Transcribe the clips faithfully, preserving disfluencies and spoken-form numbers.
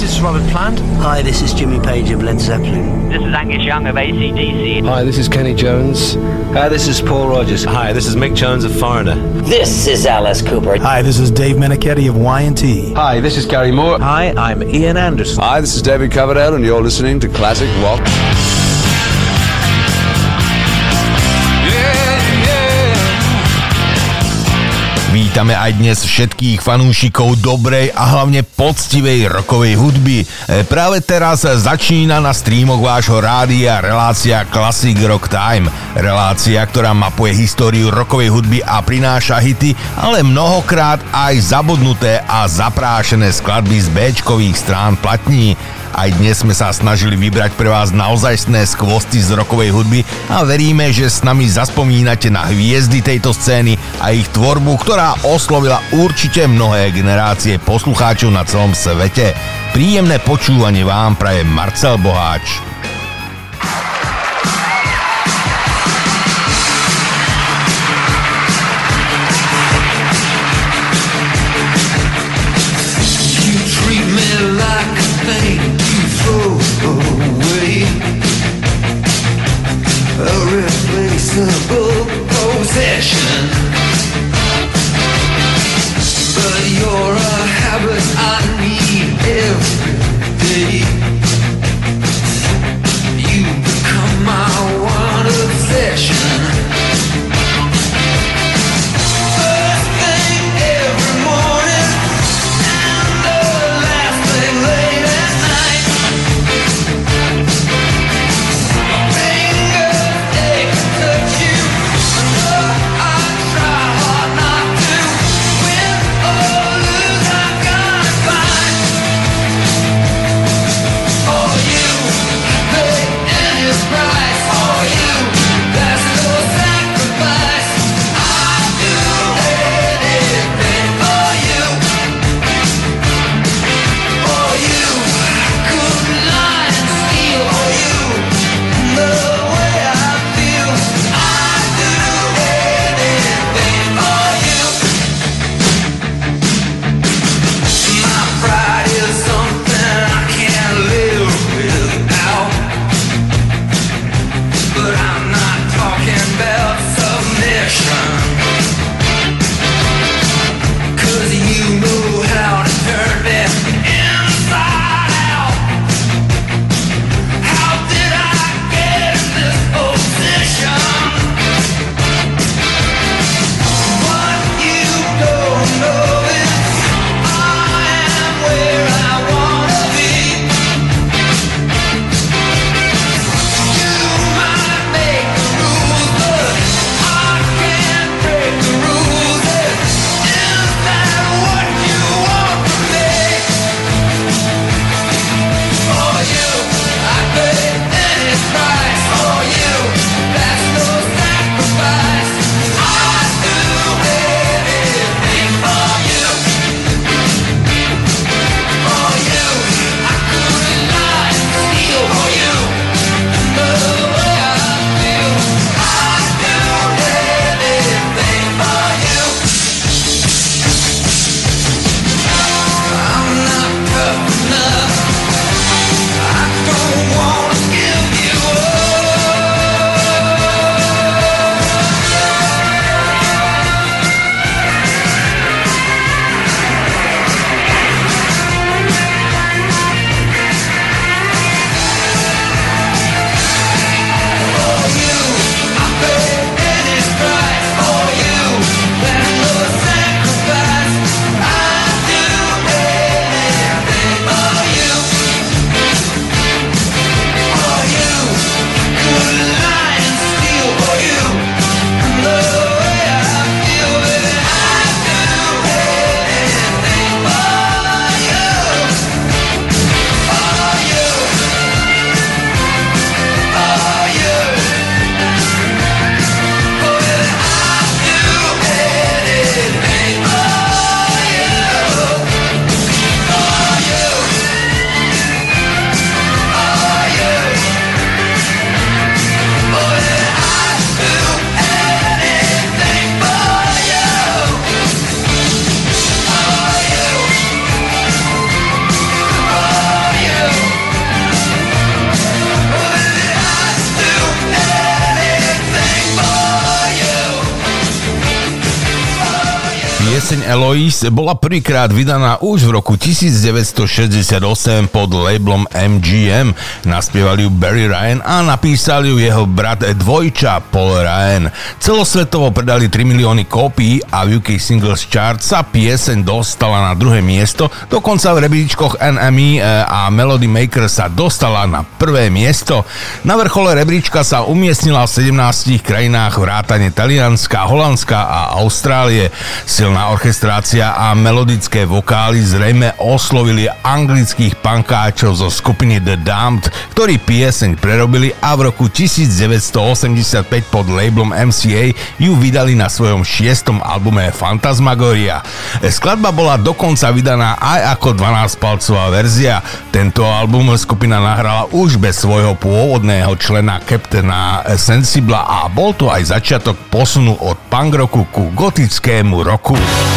this is Robert Plant. Hi, this is Jimmy Page of Led Zeppelin. This is Angus Young of A C D C. Hi, this is Kenny Jones. Hi, this is Paul Rodgers. Hi, this is Mick Jones of Foreigner. This is Alice Cooper. Hi, this is Dave Menichetti of Y and T. Hi, this is Gary Moore. Hi, I'm Ian Anderson. Hi, this is David Coverdale, and you're listening to Classic Rock. Vítame aj dnes všetkých fanúšikov dobrej a hlavne poctivej rockovej hudby. Práve teraz začína na streamoch vášho rádia relácia Classic Rock Time. Relácia, ktorá mapuje históriu rockovej hudby a prináša hity, ale mnohokrát aj zabudnuté a zaprášené skladby z béčkových strán platní. Aj dnes sme sa snažili vybrať pre vás naozajstné skvosty z rockovej hudby a veríme, že s nami zaspomínate na hviezdy tejto scény a ich tvorbu, ktorá oslovila určite mnohé generácie poslucháčov na celom svete. Príjemné počúvanie vám praje Marcel Boháč. Irreplaceable possession, but you're a habit I need every day. You become my one obsession. First thing every morning and the last thing late at night. Pieseň Eloise bola prvýkrát vydaná už v roku devätnásťstošesťdesiatosem pod labelom em gé em. Naspieval ju Barry Ryan a napísal ju jeho brat dvojča Paul Ryan. Celosvetovo predali tri milióny kópií a v ú ká Singles Chart sa pieseň dostala na druhé miesto, dokonca v rebríčkoch en em í a Melody Maker sa dostala na prvé miesto. Na vrchole rebríčka sa umiestnila v sedemnástich krajinách vrátane Talianska, Holandska a Austrálie. Silná orchestrácia a melodické vokály zrejme oslovili anglických punkáčov zo skupiny The Damned, ktorí pieseň prerobili a v roku devätnásťstoosemdesiatpäť pod labelom em cé á ju vydali na svojom šiestom albume Fantasmagoria. Skladba bola dokonca vydaná aj ako dvanásťpalcová verzia. Tento album skupina nahrala už bez svojho pôvodného člena Captaina Sensibla a bol to aj začiatok posunu od punk roku ku gotickému roku. Every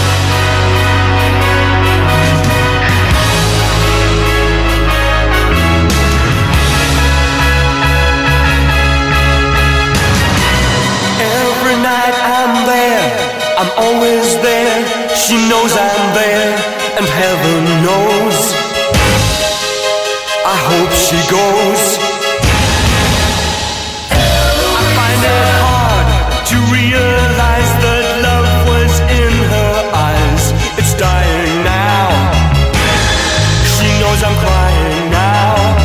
night I'm there, I'm always there. She knows I'm there, and heaven knows I hope she goes. I find it hard to realize that it's dying now. She knows I'm crying now.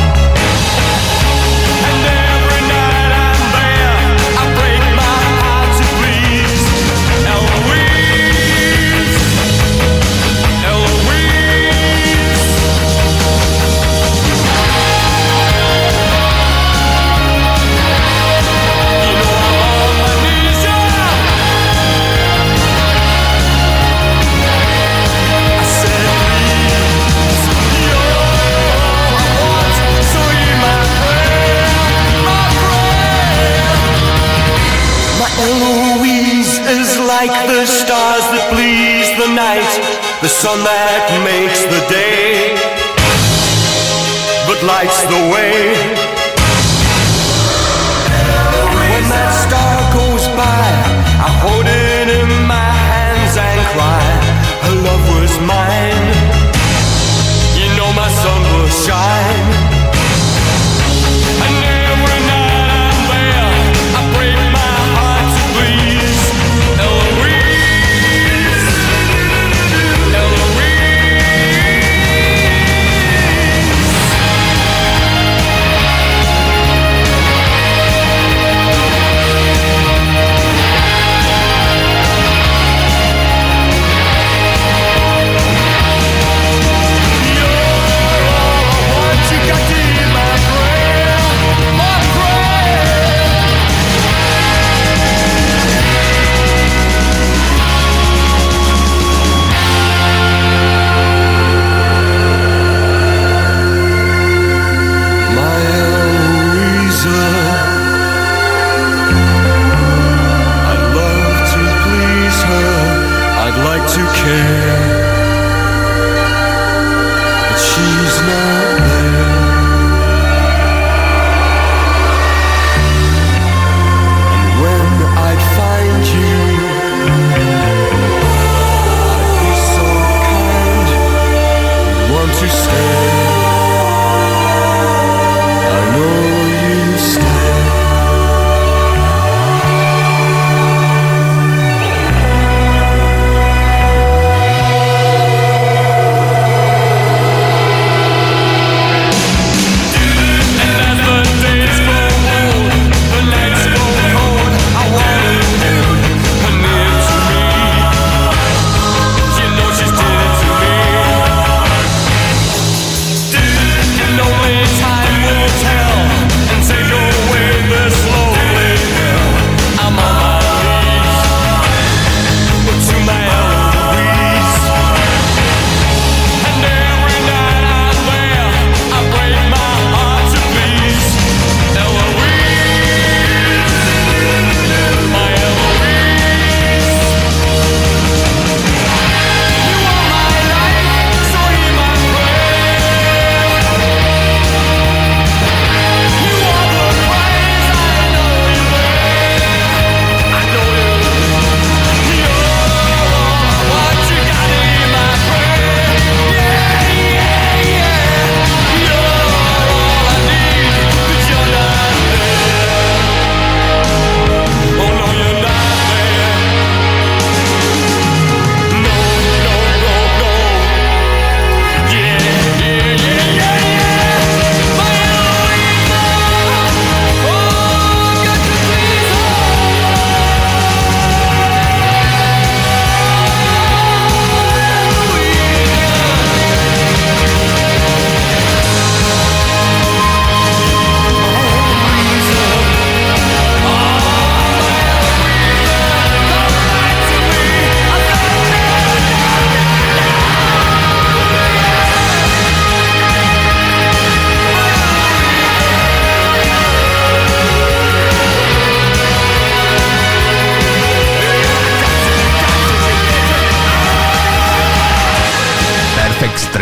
Like the stars that please the night, the sun that makes the day, but lights the way. When that star goes by, I hold it in my hands and cry, her love was mine. You know my sun will shine.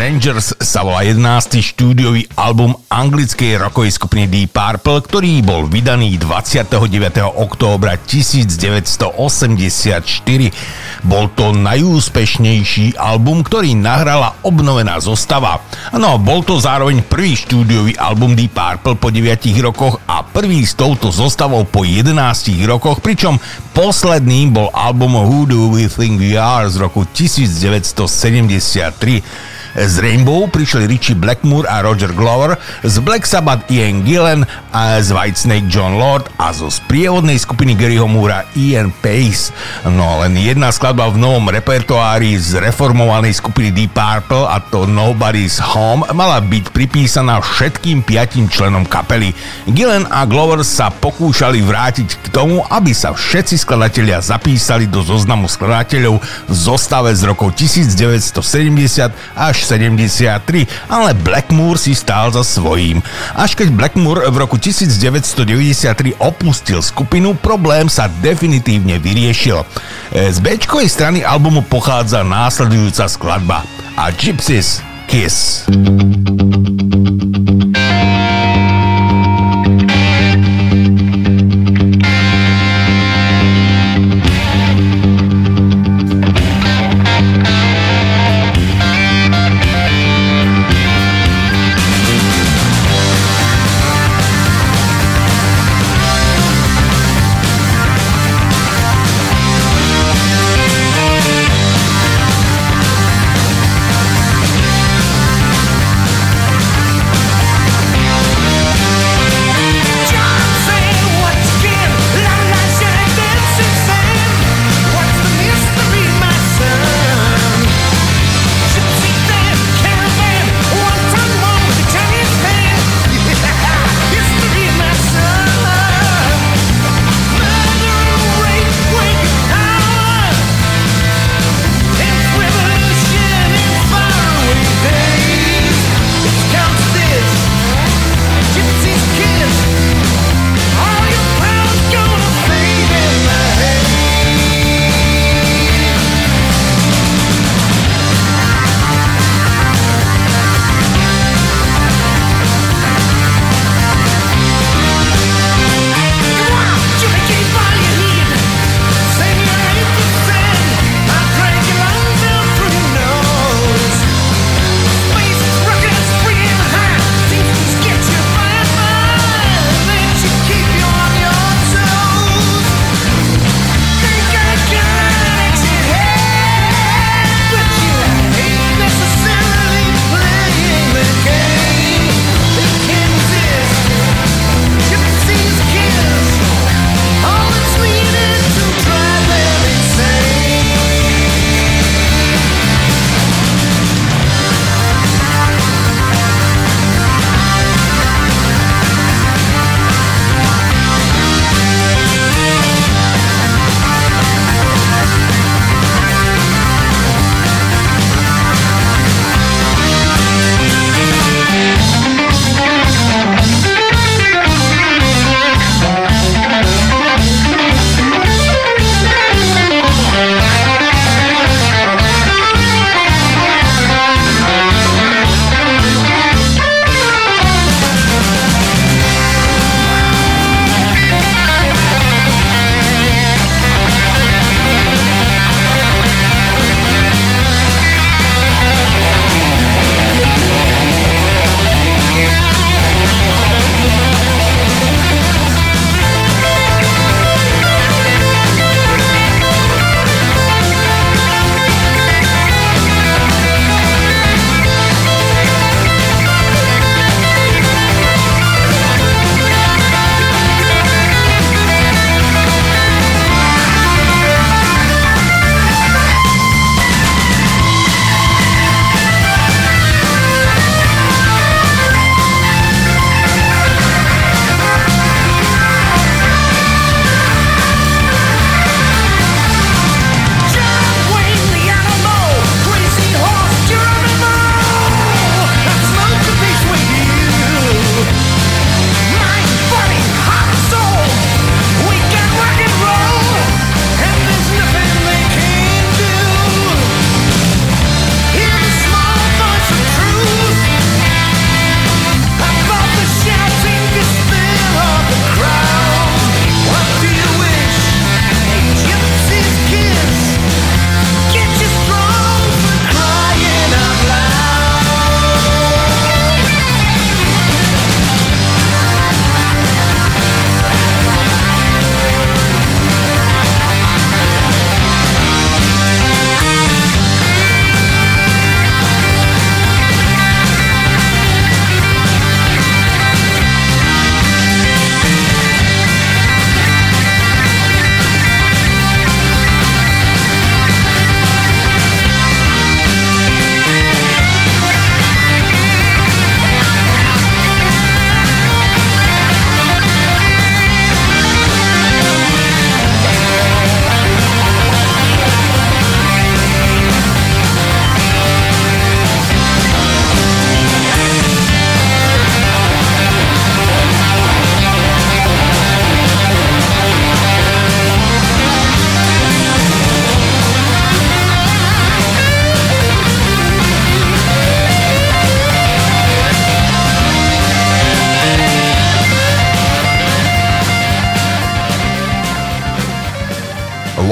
Strangers sa volá jedenásty štúdiový album anglickej rockovej skupiny Deep Purple, ktorý bol vydaný dvadsiateho deviateho októbra tisícdeväťstoosemdesiatštyri. Bol to najúspešnejší album, ktorý nahrala obnovená zostava. No, bol to zároveň prvý štúdiový album Deep Purple po deviatich rokoch a prvý s touto zostavou po jedenástich rokoch, pričom posledným bol album Who Do We Think We Are z roku tisícdeväťstosedemdesiattri. Z Rainbow prišli Richie Blackmore a Roger Glover, z Black Sabbath Ian Gillen, a z Whitesnake John Lord a zo sprievodnej skupiny Garyho Moorea Ian Page. No len jedna skladba v novom repertoári z reformovanej skupiny Deep Purple, a to Nobody's Home, mala byť pripísaná všetkým piatim členom kapely. Gillen a Glover sa pokúšali vrátiť k tomu, aby sa všetci skladatelia zapísali do zoznamu skladateľov v zostave z rokov tisícdeväťstosedemdesiat až sedemdesiattri, ale Blackmore si stál za svojím. Až keď Blackmore v roku devätnásťstodeväťdesiattri opustil skupinu, problém sa definitívne vyriešil. Z béčkovej strany albumu pochádza následujúca skladba A Gypsy's Kiss.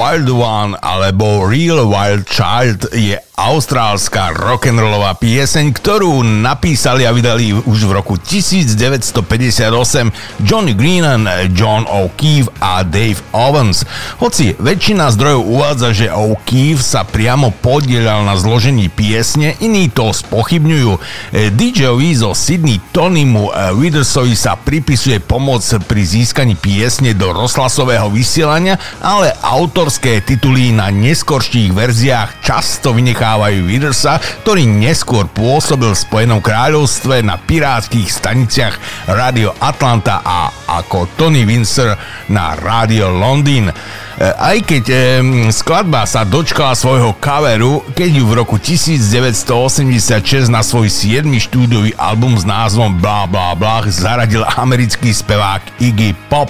Wild One alebo Real Wild Child je austrálska rock'n'rollová pieseň, ktorú napísali a vydali už v roku devätnásťstopäťdesiatosem Johnny Greenan, John O'Keefe a Dave Owens. Hoci väčšina zdrojov uvádza, že O'Keefe sa priamo podieľal na zložení piesne, iní to spochybňujú. dý džejovi zo Sydney Tonymu Withersovi sa pripisuje pomoc pri získaní piesne do rozhlasového vysielania, ale autorské tituly na neskorších verziách často vynechávajú Withersa, ktorý neskôr pôsobil v Spojenom kráľovstve na pirátskych staniciach Radio Atlanta a ako Tony Windsor na Radio Londýn. Aj keď eh, skladba sa dočkala svojho coveru, keď ju v roku devätnásťstoosemdesiatšesť na svoj siedmy štúdiový album s názvom Blah Blah Blah zaradil americký spevák Iggy Pop.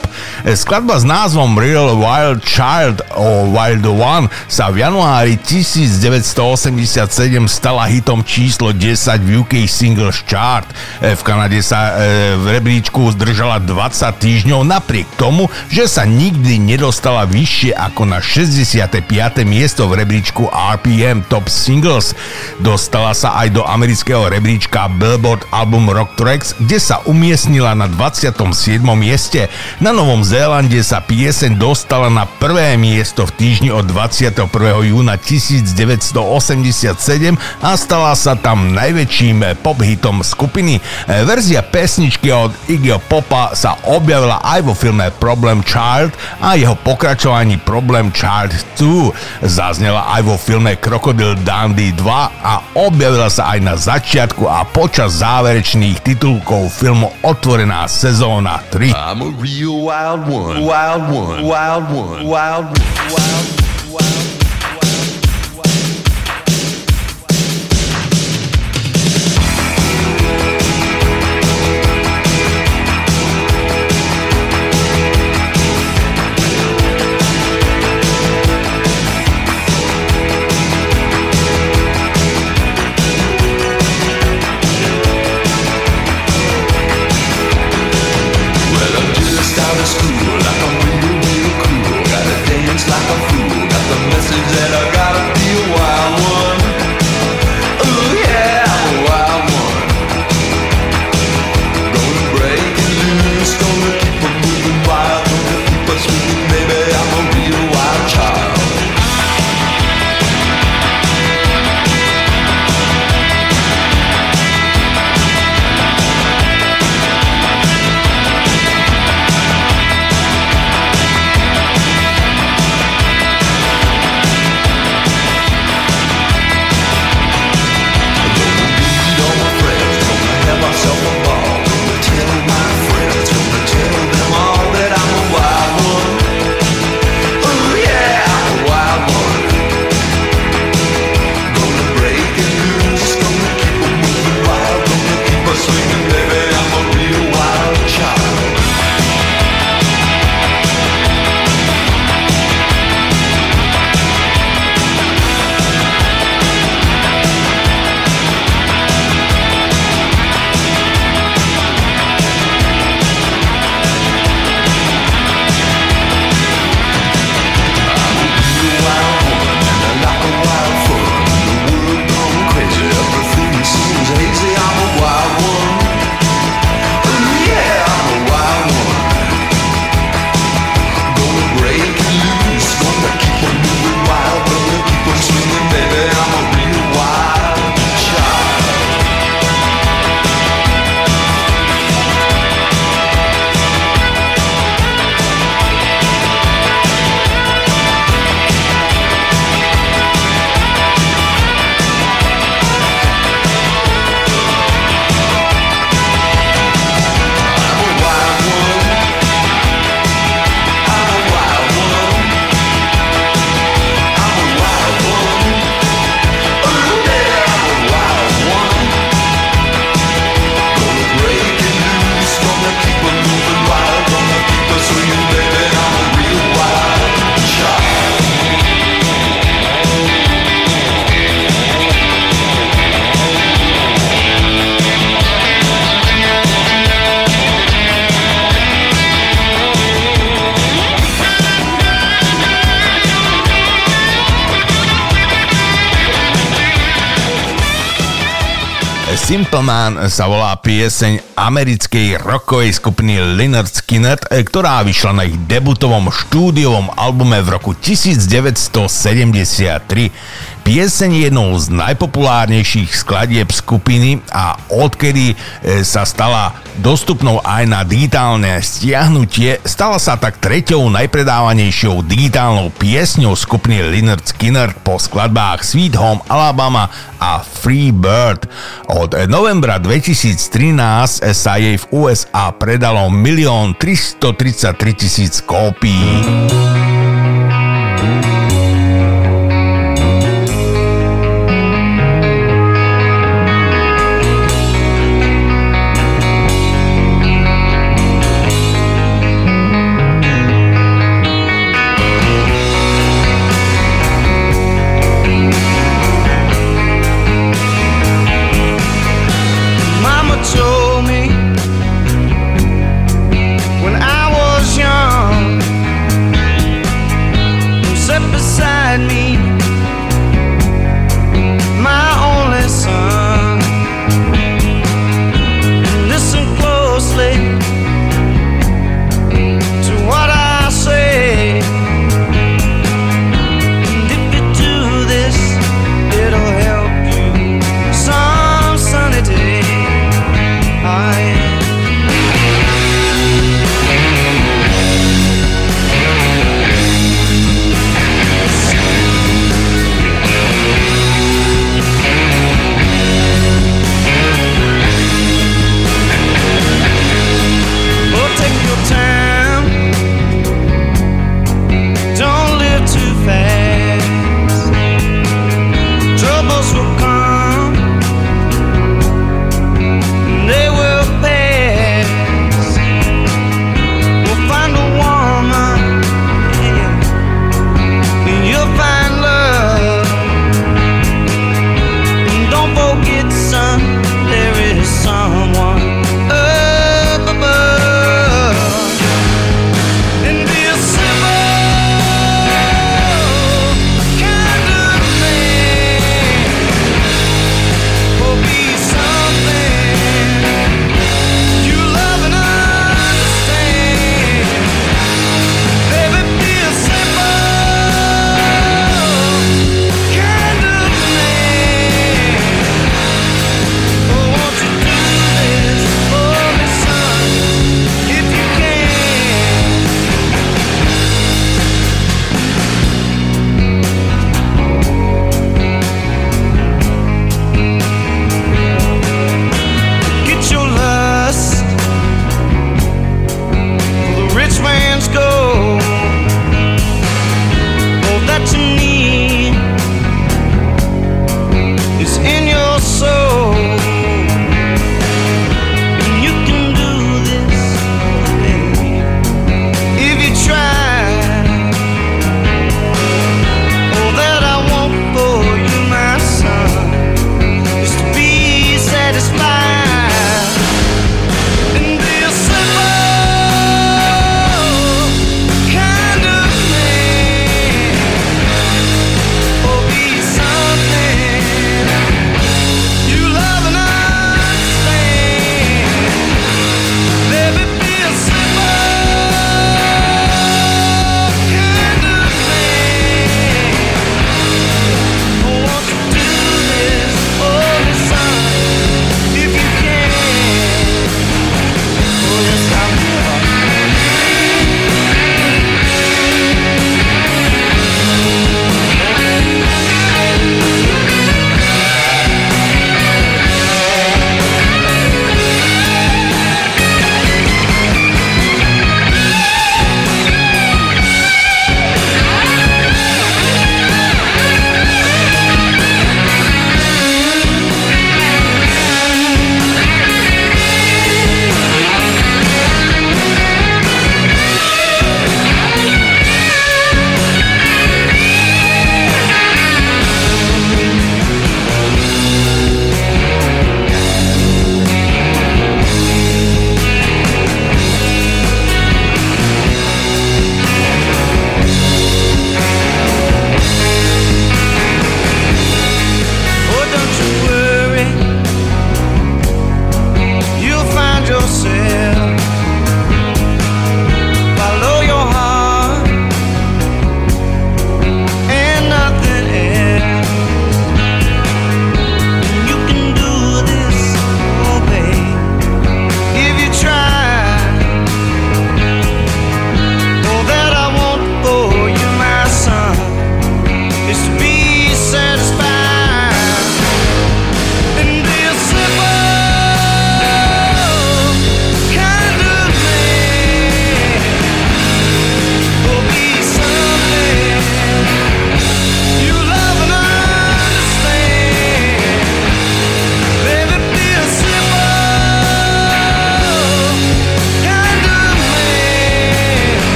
Skladba s názvom Real Wild Child o Wild One sa v januári devätnásťstoosemdesiatsedem stala hitom číslo desať v ú ká Singles Chart. V Kanade sa eh, v rebríčku zdržala dvadsať týždňov napriek tomu, že sa nikdy nedostala vyššie ako na šesťdesiate piate miesto v rebríčku er pé em Top Singles. Dostala sa aj do amerického rebríčka Billboard Album Rock Tracks, kde sa umiestnila na dvadsiatom siedmom mieste. Na Novom Zélande sa pieseň dostala na prvé miesto v týždni od dvadsiateho prvého júna devätnásťstoosemdesiatsedem a stala sa tam najväčším pop hitom skupiny. Verzia pesničky od Iggy Popa sa objavila aj vo filme Problem Child a jeho pokračovanie Problem Child dva zaznela aj vo filme Krokodil Dundee dva a objavila sa aj na začiatku a počas záverečných titulkov filmu Otvorená sezóna tri. I'm a real wild one, wild one, wild one, wild one, wild one. School, like I'm real, real cool. Gotta dance like a fool. Simple Man sa volá pieseň americkej rockovej skupiny Lynyrd Skynyrd, ktorá vyšla na ich debutovom štúdiovom albume v roku devätnásťstosedemdesiattri. Pieseň je jednou z najpopulárnejších skladieb skupiny a odkedy sa stala dostupnou aj na digitálne stiahnutie, stala sa tak treťou najpredávanejšou digitálnou piesňou skupiny Lynyrd Skynyrd po skladbách Sweet Home Alabama a Free Bird. Od novembra dvetisíctrinásť sa jej v ú es á predalo milión tristotridsaťtritisíc kópií.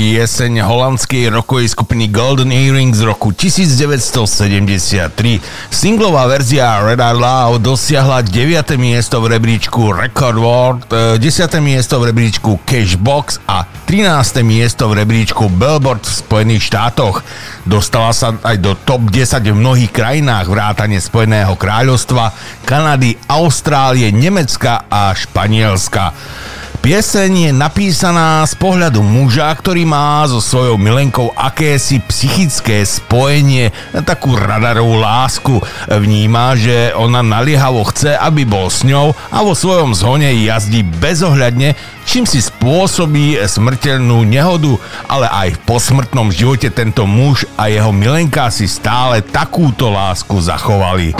pieseň holandskej rockovej skupiny Golden Earring z roku devätnásťstosedemdesiattri. Singlová verzia Red Eye Love dosiahla deviate miesto v rebríčku Record World, desiate miesto v rebríčku Cashbox a trináste miesto v rebríčku Billboard v Spojených štátoch. Dostala sa aj do top desať v mnohých krajinách vrátane Spojeného kráľovstva, Kanady, Austrálie, Nemecka a Španielska. Pieseň je napísaná z pohľadu muža, ktorý má so svojou milenkou akési psychické spojenie, takú radarovú lásku. Vníma, že ona naliehavo chce, aby bol s ňou a vo svojom zhone jazdí bezohľadne, čím si spôsobí smrteľnú nehodu, ale aj v posmrtnom živote tento muž a jeho milenka si stále takúto lásku zachovali.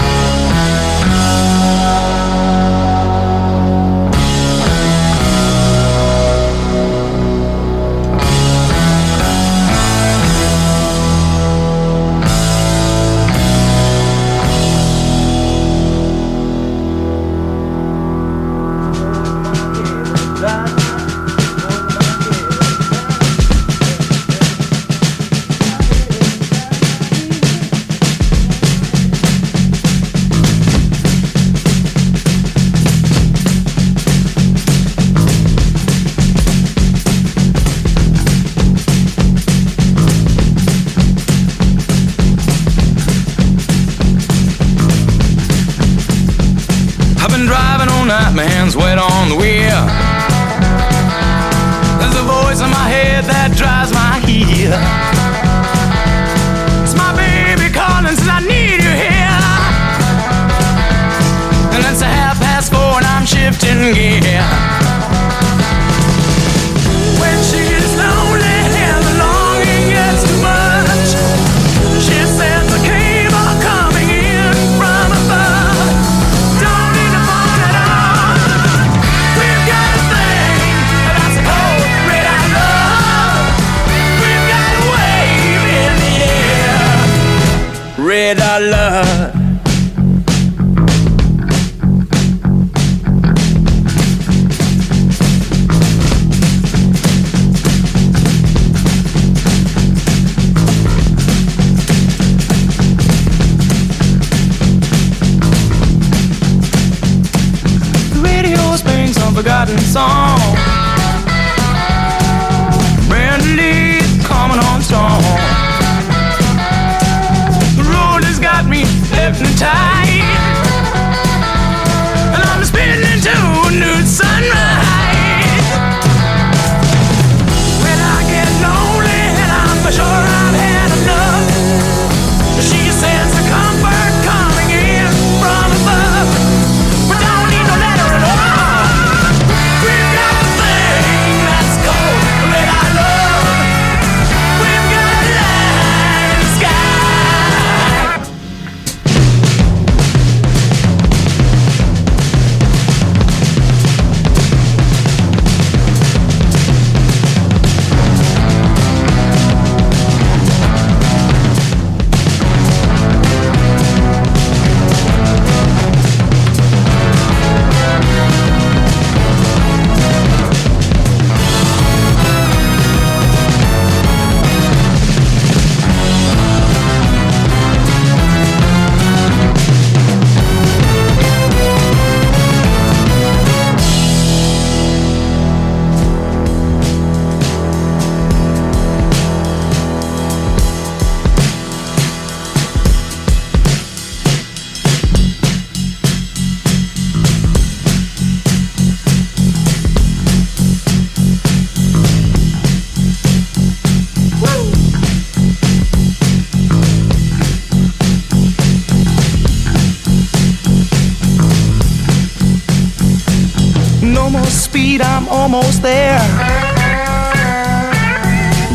Almost there.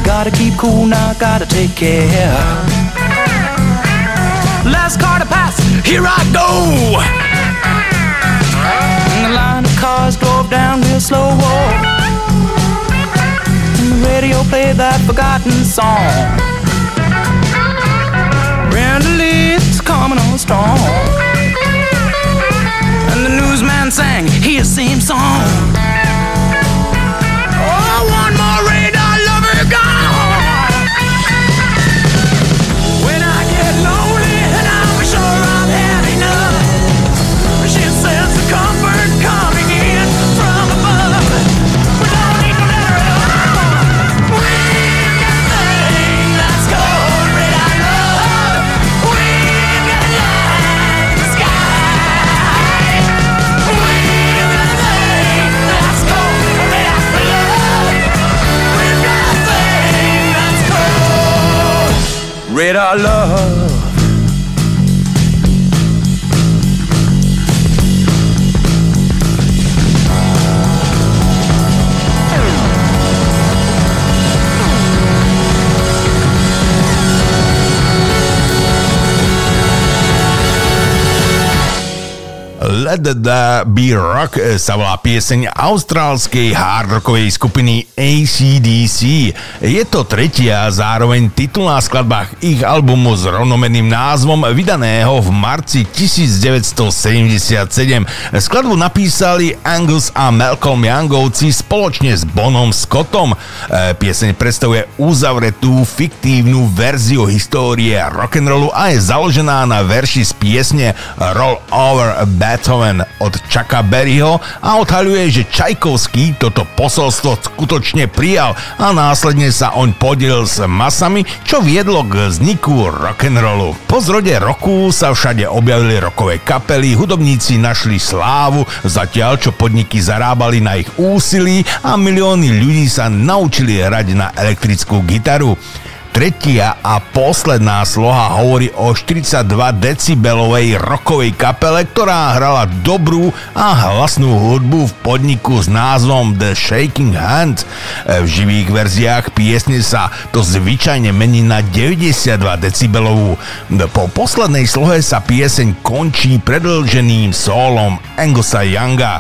Gotta keep cool now, gotta take care. Last car to pass, here I go. And the line of cars drove down real slow. And the radio played that forgotten song. Brenda Lee's coming on strong. And the newsman sang his same song. One more radar lover gone. read our love. Let That Be Rock sa volá pieseň austrálskej hardrockovej skupiny A C D C. Je to tretia zároveň titulná skladba ich albumu s rovnomenným názvom, vydaného v marci devätnásťsedemdesiatsedem. Skladbu napísali Angus a Malcolm Youngovci spoločne s Bonom Scottom. Pieseň predstavuje uzavretú fiktívnu verziu histórie rock'n'rollu a je založená na verši z piesne Roll Over Bed Beethoven od Chucka Berryho a odhaľuje, že Čajkovský toto posolstvo skutočne prijal a následne sa on podielil s masami, čo viedlo k vzniku rock'n'rollu. Po zrode roku sa všade objavili rockové kapely, hudobníci našli slávu, zatiaľ čo podniky zarábali na ich úsilí a milióny ľudí sa naučili hrať na elektrickú gitaru. Tretia a posledná sloha hovorí o štyridsaťdva decibelovej rockovej kapele, ktorá hrala dobrú a hlasnú hudbu v podniku s názvom The Shaking Hand. V živých verziách piesne sa to zvyčajne mení na deväťdesiatdva decibelovú. Po poslednej slohe sa pieseň končí predĺženým sólom Angusa Younga.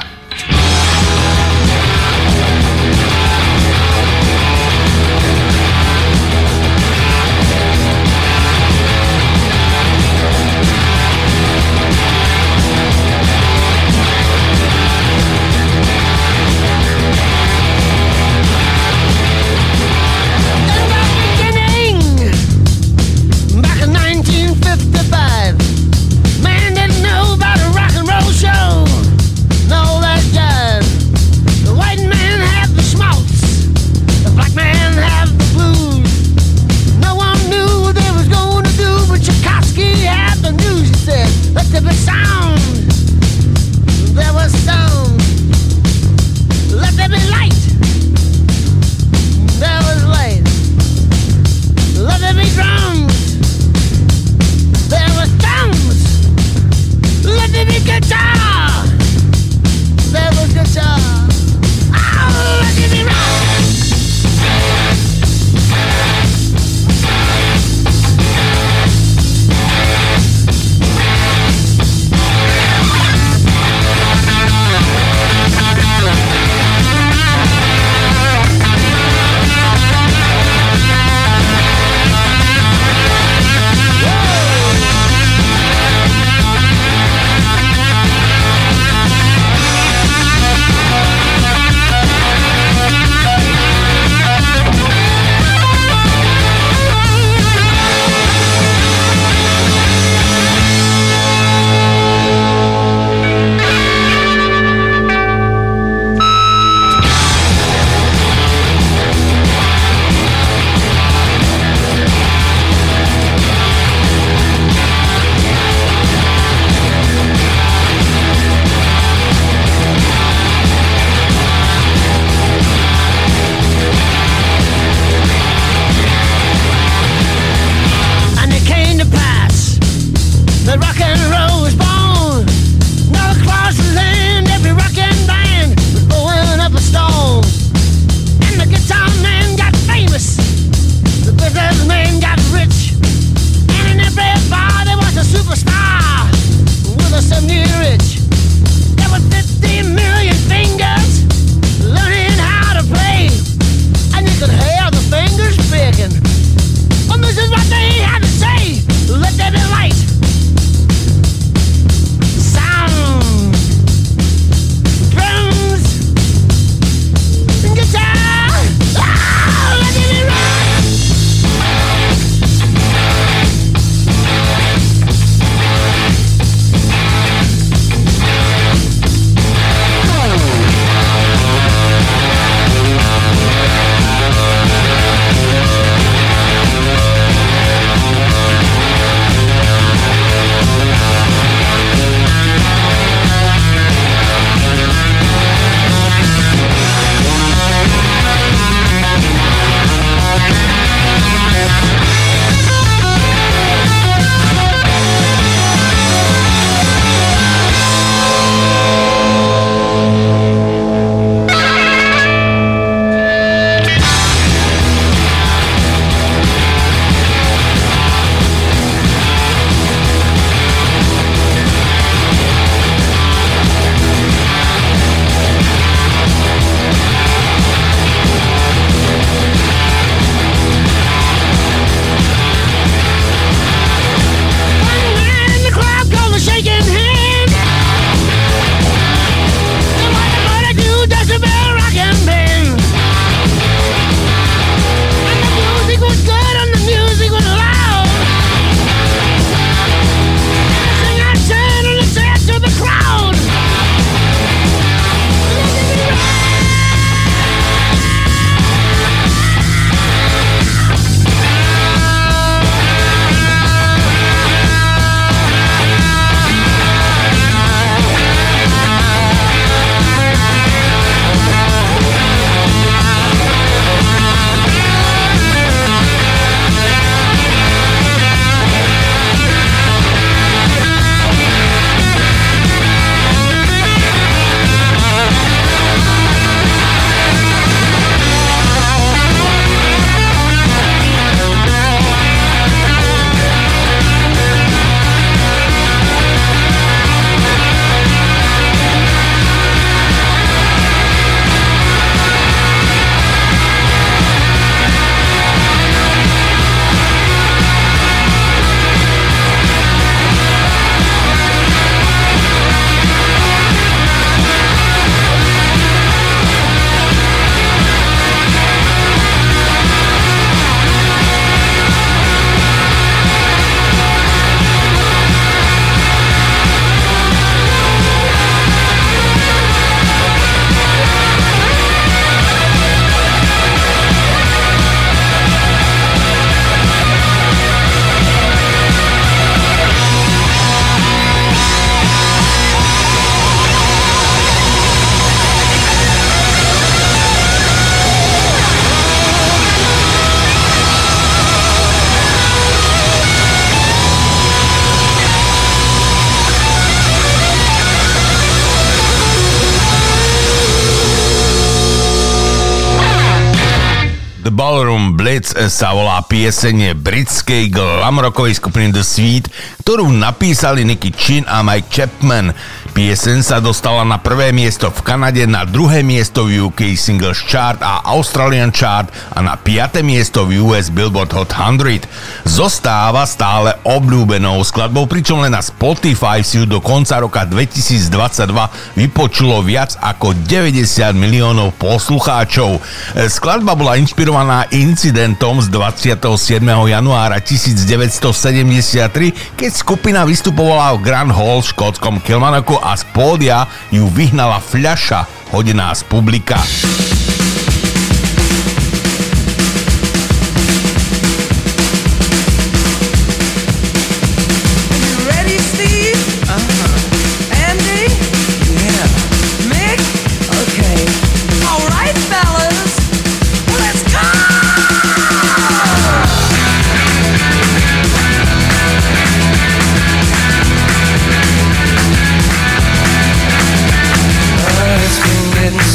The Ballroom Blitz sa volá piesenie britskej glamrockovej skupiny The Sweet, ktorú napísali Nicky Chinn a Mike Chapman. Pieseň sa dostala na prvé miesto v Kanade, na druhé miesto v ú ká Singles Chart a Australian Chart a na piaté miesto v ú es Billboard Hot sto. Zostáva stále obľúbenou skladbou, pričom len na Spotify si ju do konca roka dvetisícdvadsaťdva vypočulo viac ako deväťdesiat miliónov poslucháčov. Skladba bola inšpirovaná incidentom z dvadsiateho siedmeho januára tisícdeväťstosedemdesiattri, keď skupina vystupovala v Grand Hall v škótskom Kilmanoku a z pódia ju vyhnala fľaša hodená z publika.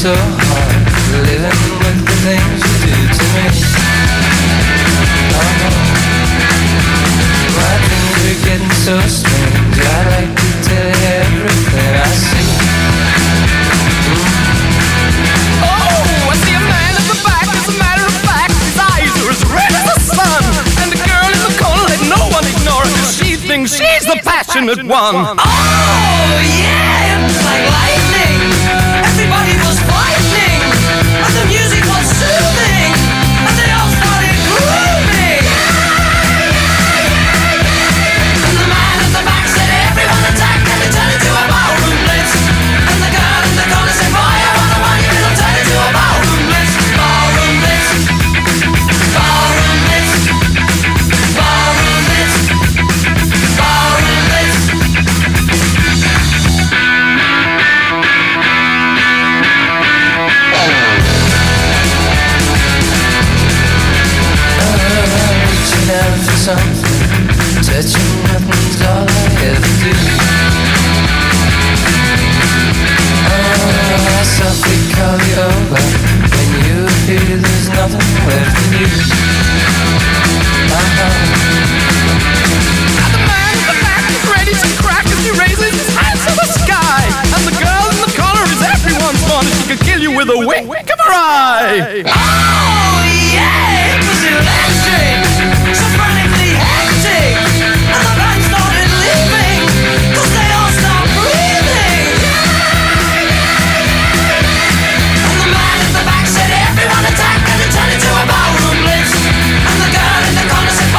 So hard living with the things you do to me. Oh, my things are getting so strange. I'd like to tell you everything I see. Oh, I see a man in the back. As a matter of fact, his eyes are as red as the sun. And the girl in the corner, let no one ignore her, 'cause she thinks she's the passionate one. Oh, yeah, it's like lightning. Everybody was frightening, and the music was soothing, and they all started grooving. Yeah, yeah, yeah, yeah. And the man at the back said, everyone attack, and they turned into a ballroom blitz. And the girl in the corner said, boy, I want the one, it'll turn into a ballroom blitz. Ballroom blitz, ballroom blitz, ballroom blitz, ballroom blitz. Something, touching nothing's all I ever do. Oh, I softly call you over. When you appear, there's nothing left to do. Uh-huh. And the man in the back is ready to crack as he raises his hands to the sky. And the girl in the collar is everyone's one. She could kill you with a wink of her eye. Oh, yeah, it was electric. Surprise. Turn into a ballroom blitz, and the girl in the corner said,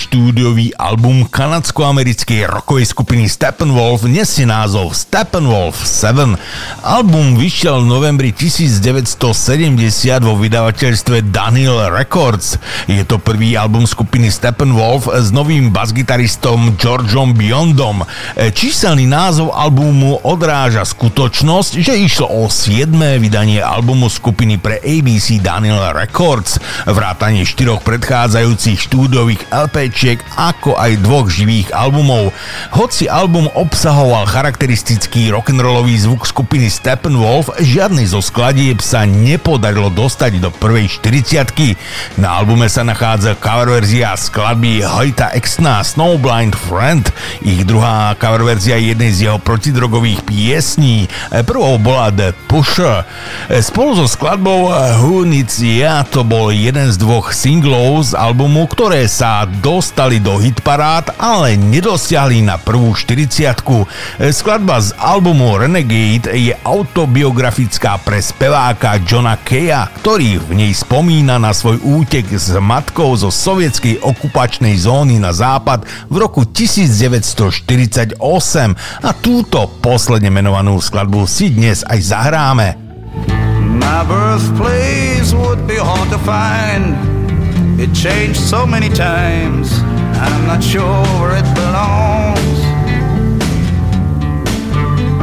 štúdiový album kanadsko-americkej rockovej skupiny Steppenwolf nesie názov Steppenwolf sedem. Album vyšiel v novembri devätnásťsedemdesiat vo vydavateľstve Daniel Records. Je to prvý album skupiny Steppenwolf s novým basgitaristom Georgeom Biondom. Číselný názov albumu odráža skutočnosť, že išlo o siedme vydanie albumu skupiny pre á bé cé Daniel Records, vrátanie štyroch predchádzajúcich štúdiových LPčiek, ako aj dvoch živých albumov. Hoci album obsahoval charakteristický rock'n'rollový zvuk skupiny Steppenwolf, žiadny zo skladieb sa nepodarilo dostať do prvej štyriciatky. Na albume sa nachádza coververzia skladby Hojta Extona Snowblind Friend. Ich druhá coververzia je jednej z jeho protidrogových piesní. Prvou bola The Pusher. Spolu so skladbou Who Needs Ya to bol jeden z dvoch singlov z albumu, ktoré sa dostali do hitparád, ale nedosiahli na prvú štyriciatku. Skladba z albumu Renegade je autobiografická pre speváka Johna Caya, ktorý v nej spomína na svoj útek s matkou zo sovietskej okupačnej zóny na západ v roku devätnásťštyridsaťosem a túto posledne menovanú skladbu si dnes aj zahráme. My birthplace would be hard to find. It changed so many times. I'm not sure where it belongs.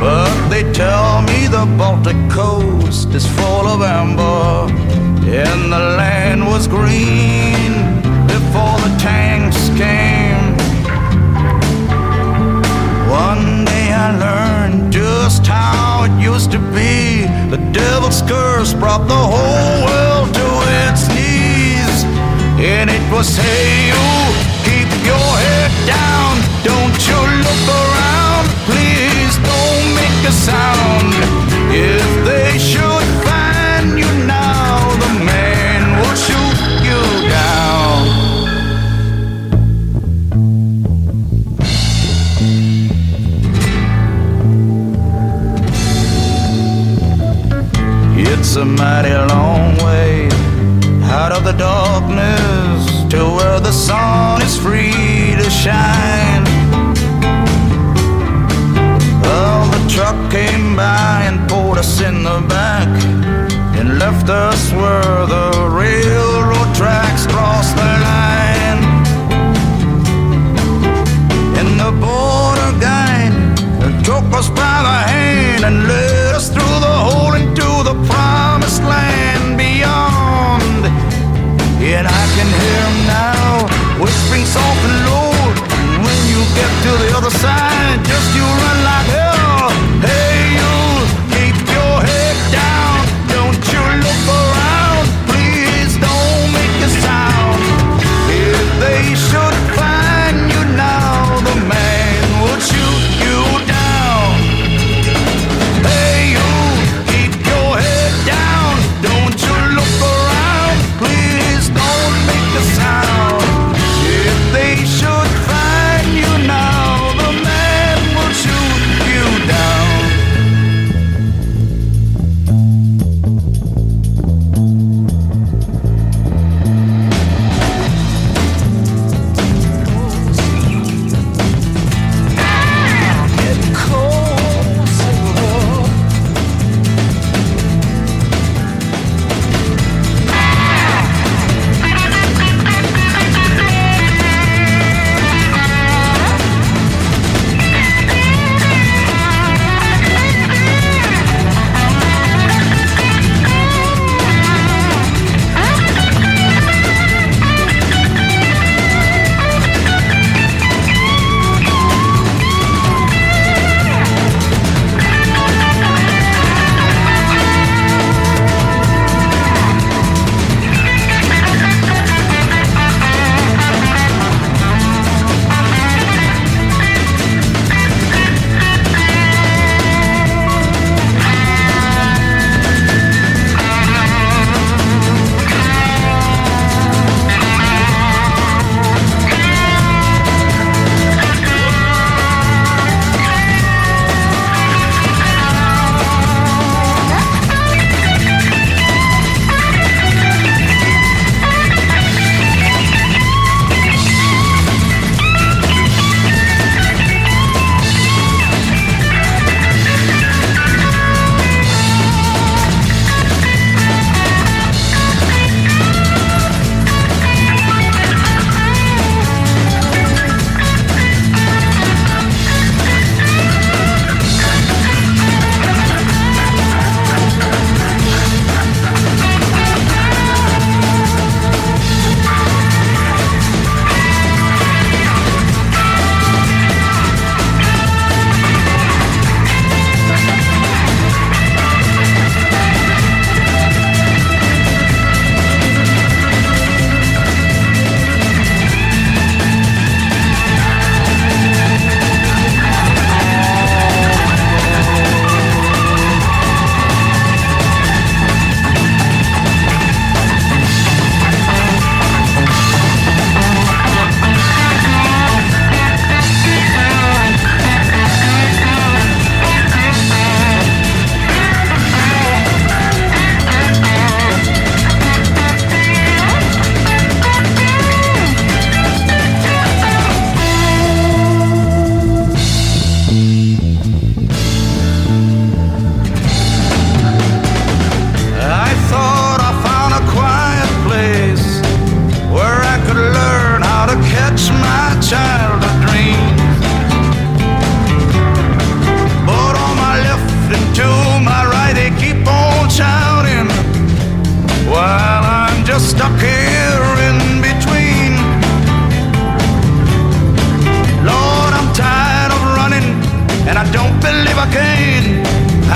But they tell me the Baltic coast is full of amber, and the land was green before the tanks came. One day I learned just how it used to be. The devil's curse brought the whole world to its knees. And it was, hey you, keep your head down. Don't you look around, please don't make a sound. If they should find you now, the man will shoot you down. It's a mighty long way out of the darkness to where the sun is free to shine. Oh, the truck came by and pulled us in the back and left us where the railroad tracks crossed the line. And the border guide took us by the hand and led us through the hole into the promised land beyond. And I can hear him now whispering soft and low, and when you get to the other side, just you run like hell. Hey you, keep your head down. Don't you look around, stuck here in between. Lord, I'm tired of running, and I don't believe I can.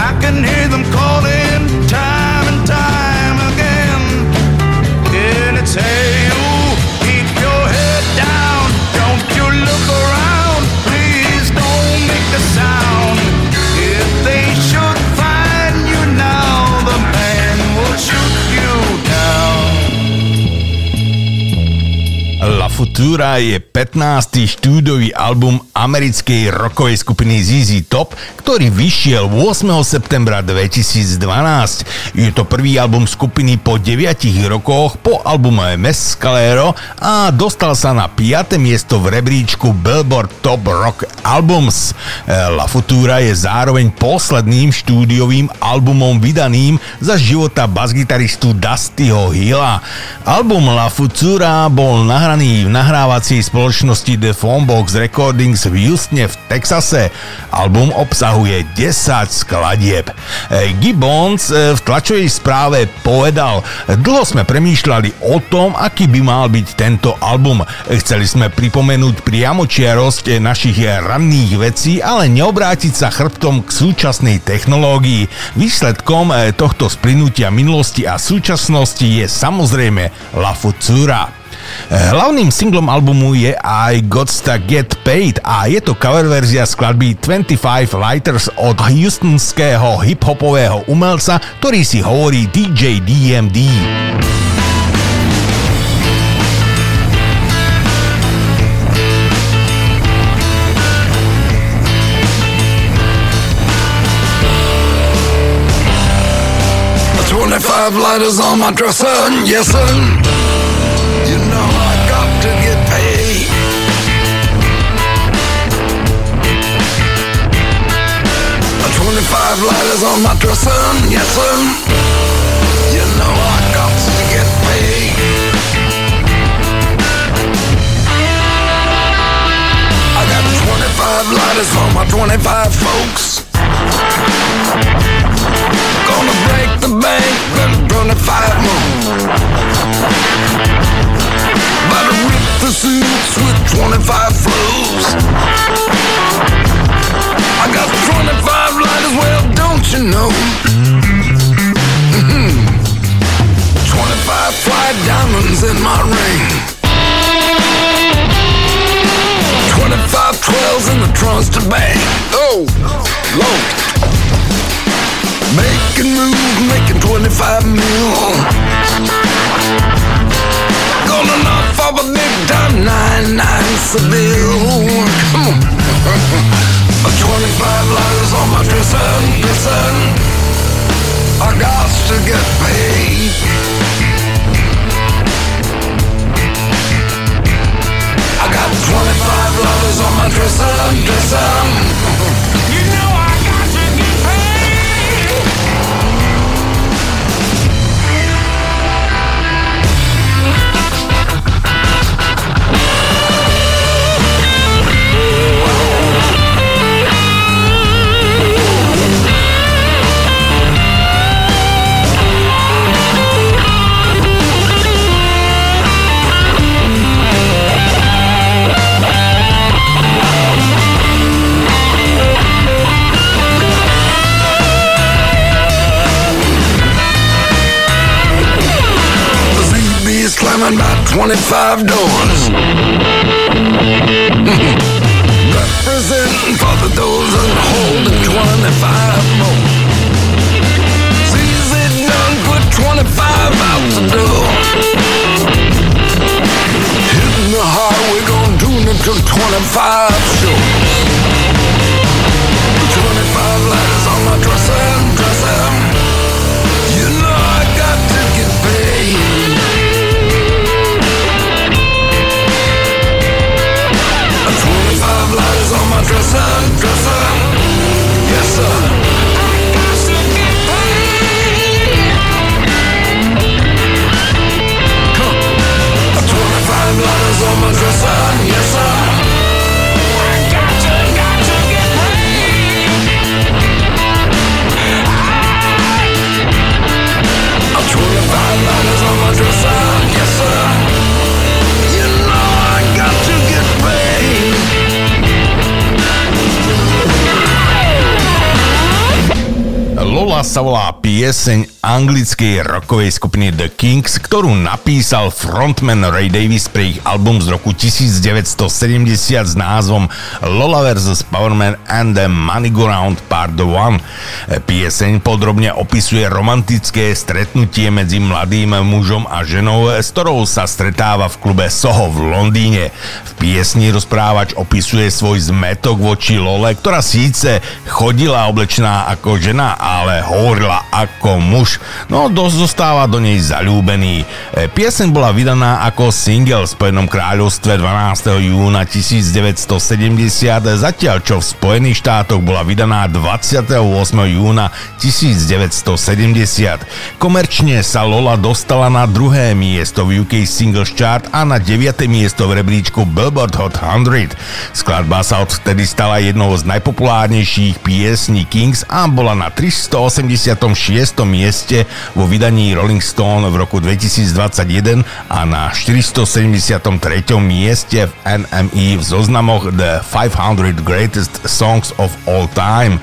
I can hear them calling time and time again. And it's hey, oh, keep your head down. Don't you look around. Please don't make a sound. If they should find you now, the man will shoot you down. La Futura je pätnásty štúdiový album americkej rockovej skupiny zet zet Top, ktorý vyšiel ôsmeho septembra dvetisícdvanásť. Je to prvý album skupiny po deviatich rokoch po albume Mescalero a dostal sa na piate miesto v rebríčku Billboard Top Rock Albums. La Futura je zároveň posledným štúdiovým albumom vydaným za života basgitaristu Dustyho Hilla. Album La Futura bol nahraný v nahrávacej spoločnosti The Phonebox Recordings v Houstone v Texase. Album obsahuje desať skladieb. Gibbons v tlačovej správe povedal: dlho sme premýšľali o tom, aký by mal byť tento album. Chceli sme pripomenúť priamočiarosť našich ranných vecí, ale neobrátiť sa chrbtom k súčasnej technológii. Výsledkom tohto splynutia minulosti a súčasnosti je samozrejme La Futura. Hlavným singlom albumu je I Gotta Get Paid a je to cover verzia skladby dvadsaťpäť Lighters od houstonského hip-hopového umelca, ktorý si hovorí dý džej dé em dé. dvadsaťpäť lighters on my dresser, yes sir. Five lighters on my dresser, yes sir. You know I got to get paid. I got twenty-five lighters for my twenty-five folks. Gonna break the bank, then twenty-five more. About to rip the suits with twenty-five flows. I got twenty-five lighters, well, don't you know? Mm-hmm. twenty-five fly diamonds in my ring. twenty-five twelves in the trunks to bang. Oh, Lord. Making moves, making twenty-five mil. Gonna knock off a big dime, nine, nine, Seville. Come on. twenty-five lighters on my dresser, listen, I got to get paid. I got twenty-five lighters on my dresser, dresser. You know I got to get paid. Climbing about twenty-five doors. Representing for the doors and holding twenty-five more. It's easy done, put twenty-five out the door. Hitting the heart, we're gonna do it till twenty-five shows. twenty-five lighters on my dresser, dresser. You know I got to get paid. twenty-five lighters on my dresser, dresser, yes sir. Skladba sa volá Pieseň anglickej rockovej skupiny The Kinks, ktorú napísal frontman Ray Davies pre ich album z roku devätnásťstosedemdesiat s názvom Lola versus. Powerman and the Moneyground Part one. Pieseň podrobne opisuje romantické stretnutie medzi mladým mužom a ženou, s ktorou sa stretáva v klube Soho v Londýne. V piesni rozprávač opisuje svoj zmetok voči Lole, ktorá síce chodila oblečená ako žena, ale hovorila ako muž, no dosť zostáva do nej zaľúbený. Pieseň bola vydaná ako single v Spojenom kráľovstve dvanásteho júna devätnásťstosedemdesiat, zatiaľ čo v Spojených štátoch bola vydaná dvadsiateho ôsmeho júna devätnásťstosedemdesiat. Komerčne sa Lola dostala na druhé miesto v ú ká Singles Chart a na deviate miesto v rebríčku Billboard Hot sto. Skladba sa odvtedy stala jednou z najpopulárnejších piesní Kings a bola na tristoosemdesiatom šiestom mieste vo vydaní Rolling Stone v roku dvetisícdvadsaťjeden a na štyristosedemdesiatom treťom mieste v en em í v zoznamoch The päťsto Greatest Songs of All Time.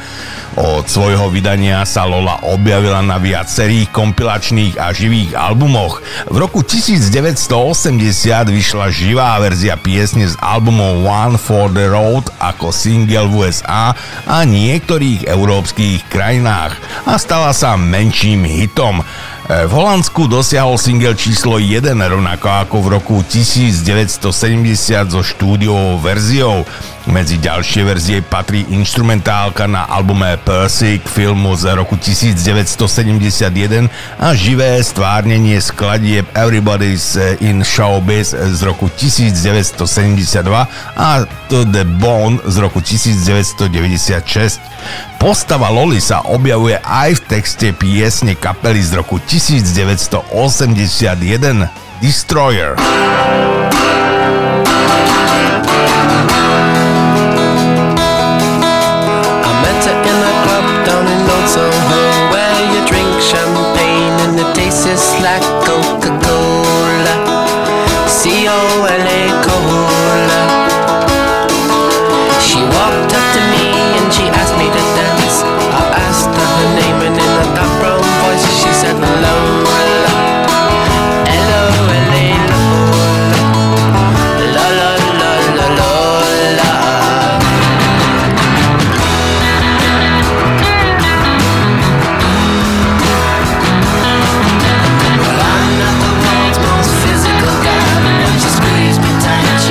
Od svojho vydania sa Lola objavila na viacerých kompilačných a živých albumoch. V roku devätnásťstoosemdesiat vyšla živá verzia piesne z albumov One for the Road ako single v ú es á a niektorých európskych krajinách a stala sa menším hitom. V Holandsku dosiahol single číslo jeden, rovnako ako v roku devätnásťstosedemdesiat so štúdiovou verziou. Medzi ďalšie verzie patrí instrumentálka na albume Percy k filmu z roku devätnásťstosedemdesiatjeden a živé stvárnenie skladieb Everybody's in Showbiz z roku devätnásťstosedemdesiatdva a To The Bone z roku devätnásťstodeväťdesiatšesť. Postava Loli sa objavuje aj v texte piesne kapely z roku devätnásťstoosemdesiatjeden Destroyer. Tastes like Coca-Cola, C O L A, Cola. She walked up to me and she asked me to dance. I asked her her name and in a dark brown voice she said hello, hello, hello, hello, la la la la la la. Touch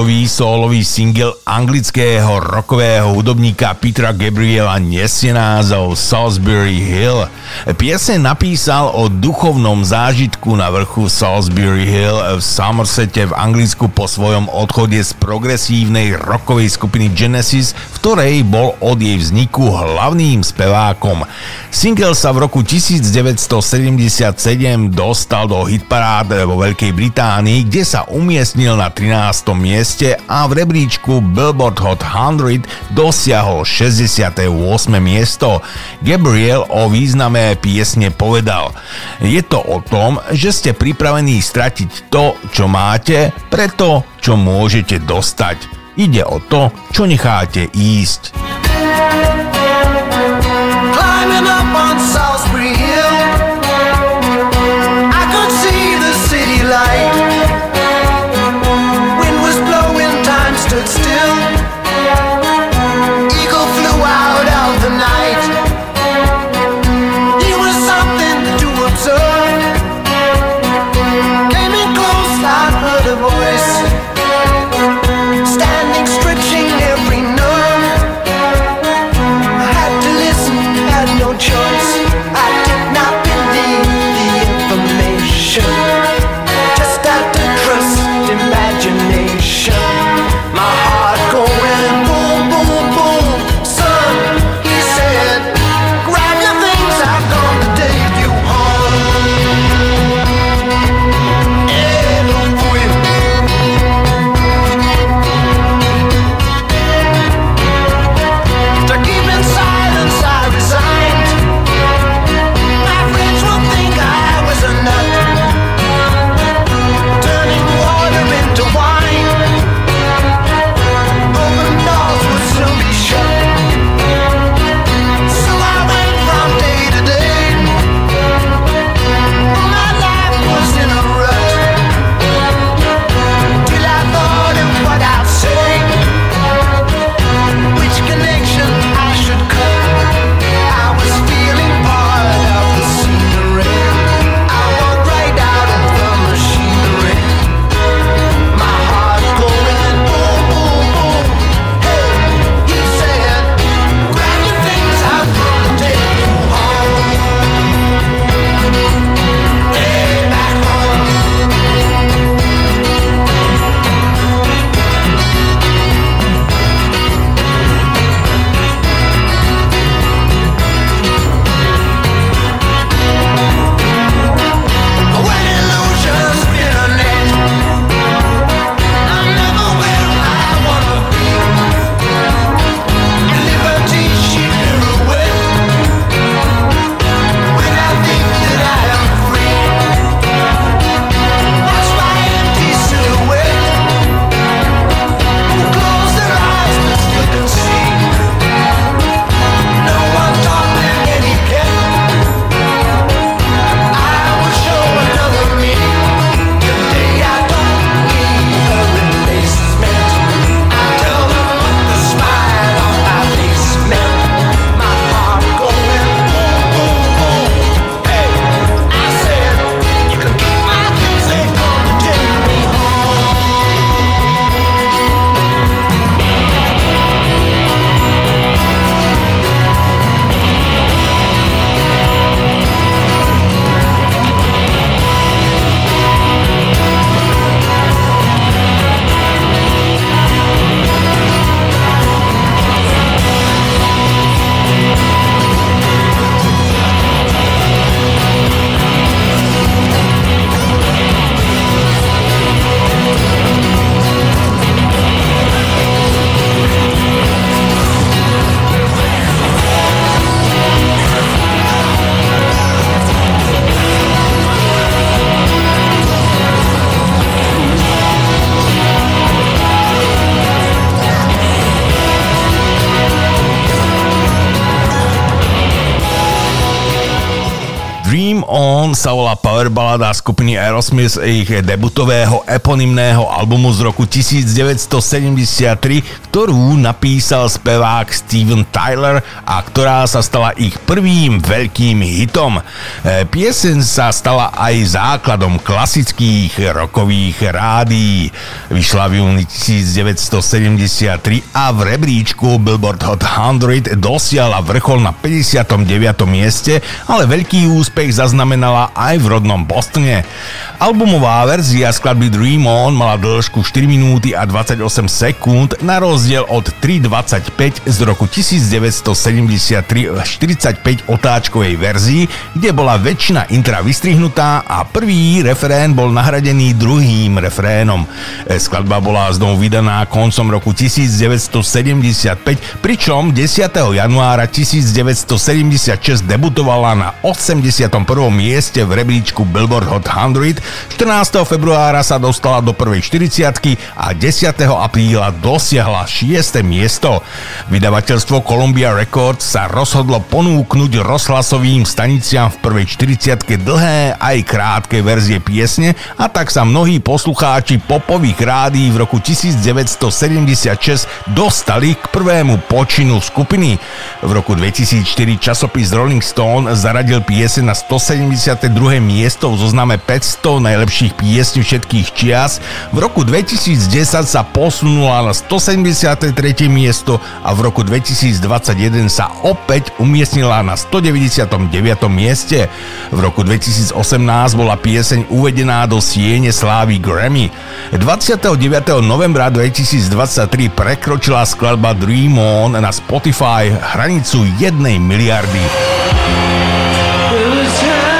debutový sólový single anglického rockového hudobníka Petra Gabriela nesie názov Salisbury Hill. Pieseň napísal o duchovnom zážitku na vrchu Salisbury Hill v Somersete v Anglicku po svojom odchode z progresívnej rockovej skupiny Genesis, v ktorej bol od jej vzniku hlavným spevákom. Single sa v roku devätnásťsedemdesiatsedem dostal do hitparád vo Veľkej Británii, kde sa umiestnil na trinásteho mieste a v rebríčku Billboard Hot sto dosiahol šesťdesiate ôsme miesto. Gabriel o význame piesne povedal: "Je to o tom, že ste pripravení stratiť to, čo máte, pre to, čo môžete dostať. Ide o to, čo necháte ísť." Choice. Dream On sa volá power balada skupiny Aerosmith z ich debutového eponymného albumu z roku devätnásťsedemdesiattri, ktorú napísal spevák Steven Tyler a ktorá sa stala ich prvým veľkým hitom. Pieseň sa stala aj základom klasických rockových rádií. Vyšla v júni devätnásťsedemdesiattri a v rebríčku Billboard Hot sto dosiala vrchol na päťdesiatom deviatom mieste, ale veľký úspech zaznamenala aj v rodnom Bostone. Albumová verzia skladby Dream On mala dĺžku štyri minúty a dvadsaťosem sekúnd na rozdiel od tri dvadsaťpäť z roku devätnásťsedemdesiattri v štyridsaťpäť otáčkovej verzii, kde bola väčšina intra vystrihnutá a prvý refrén bol nahradený druhým refrénom. Skladba bola znovu vydaná koncom roku devätnásťsedemdesiatpäť, pričom desiateho januára devätnásťsedemdesiatšesť debutovala na osemdesiatom prvom mieste v rebríčku Billboard Hot sto, štrnásteho februára sa dostala do prvej štyriciatky a desiateho apríla dosiahla šieste miesto. Vydavateľstvo Columbia Records sa rozhodlo ponúknuť rozhlasovým staniciam v prvej štyridsiatke dlhé aj krátke verzie piesne a tak sa mnohí poslucháči popových rádií v roku devätnásťsedemdesiatšesť dostali k prvému počinu skupiny. V roku dvetisícštyri časopis Rolling Stone zaradil pieseň na stosedemdesiate druhé miesto v zozname päťsto najlepších piesní všetkých čias, v roku dvetisícdesať sa posunula na stosedemdesiate tretie miesto a v roku dvetisícdvadsaťjeden sa opäť umiestnila na stodeväťdesiatom deviatom mieste. V roku dvetisícosemnásť bola pieseň uvedená do siene slávy Grammy. dvadsiateho deviateho novembra dvetisícdvadsaťtri prekročila skladba Dream On na Spotify hranicu jednej miliardy. Yeah!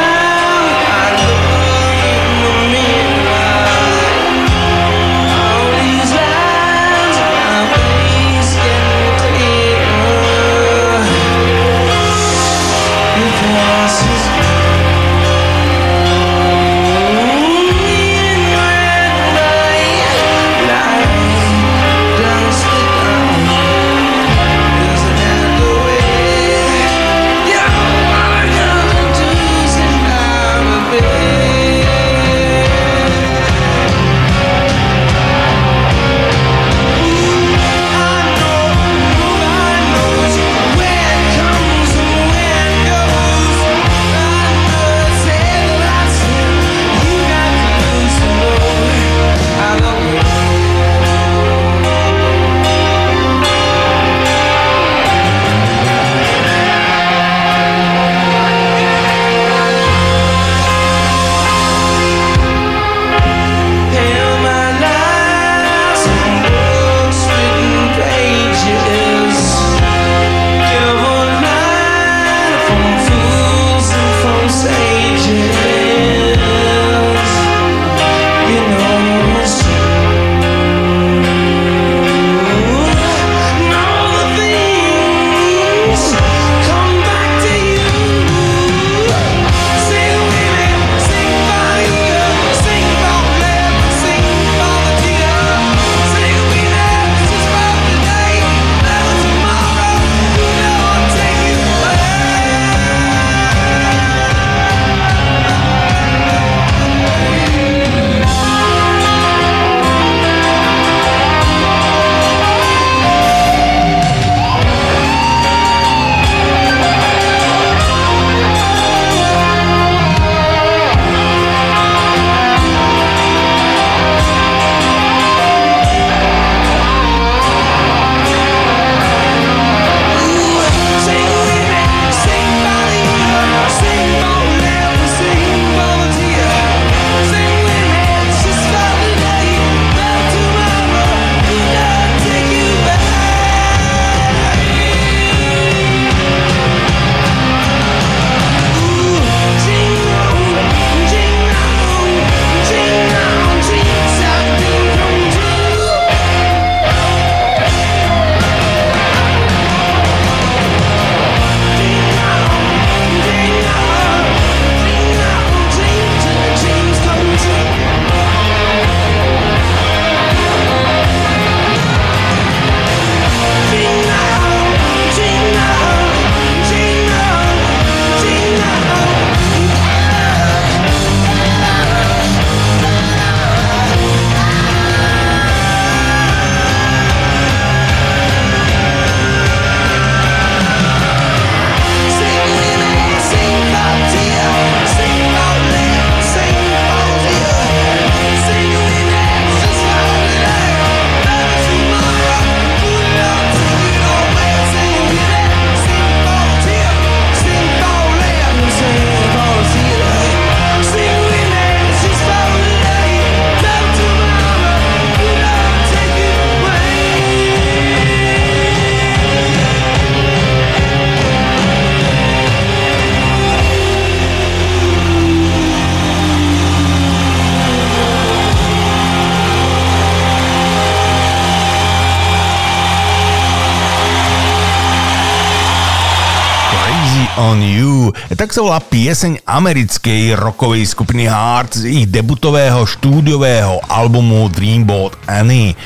on You. Tak sa volá pieseň americkej rockovej skupiny Heart z ich debutového štúdiového albumu Dreamboat Annie.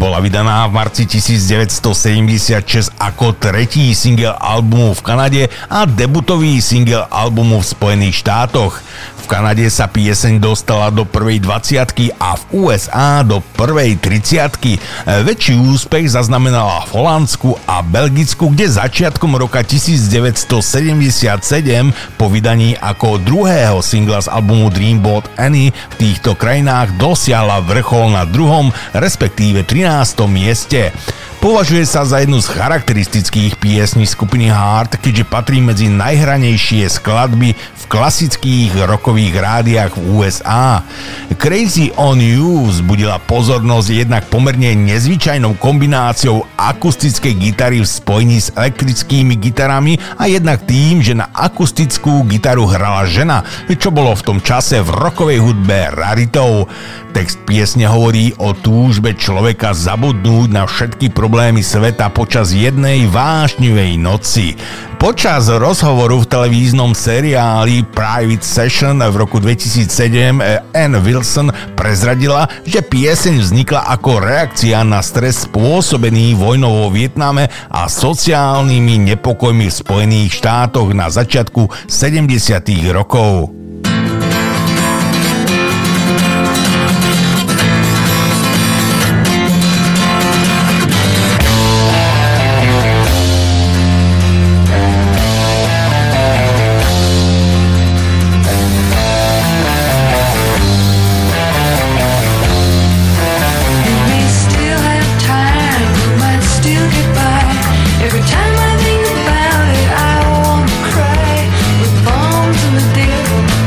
Bola vydaná v marci devätnásťstosedemdesiatšesť ako tretí single albumu v Kanade a debutový single albumu v Spojených štátoch. V Kanade sa pieseň dostala do prvej dvadsiatky a v ú es á do prvej tridsiatky. Väčší úspech zaznamenala v Holandsku a Belgicku, kde začiatkom roka devätnásťstosedemdesiatsedem po vydaní ako druhého singla z albumu Dreamboat Annie v týchto krajinách dosiahla vrchol na druhom, respektíve trinástom mieste. Považuje sa za jednu z charakteristických piesní skupiny Heart, keďže patrí medzi najhranejšie skladby v klasických rockových rádiách v ú es á. Crazy on You vzbudila pozornosť jednak pomerne nezvyčajnou kombináciou akustickej gitary v spojení s elektrickými gitarami a jednak tým, že na akustickú gitaru hrala žena, čo bolo v tom čase v rockovej hudbe raritou. Text piesne hovorí o túžbe človeka zabudnúť na všetky problémy problémy sveta počas jednej vášnivej noci. Počas rozhovoru v televíznom seriáli Private Session v roku dvetisícsedem Ann Wilson prezradila, že pieseň vznikla ako reakcia na stres spôsobený vojnou vo Vietname a sociálnymi nepokojmi v Spojených štátoch na začiatku sedemdesiatych rokov. Every time I think about it, I want to cry. With bombs in the deal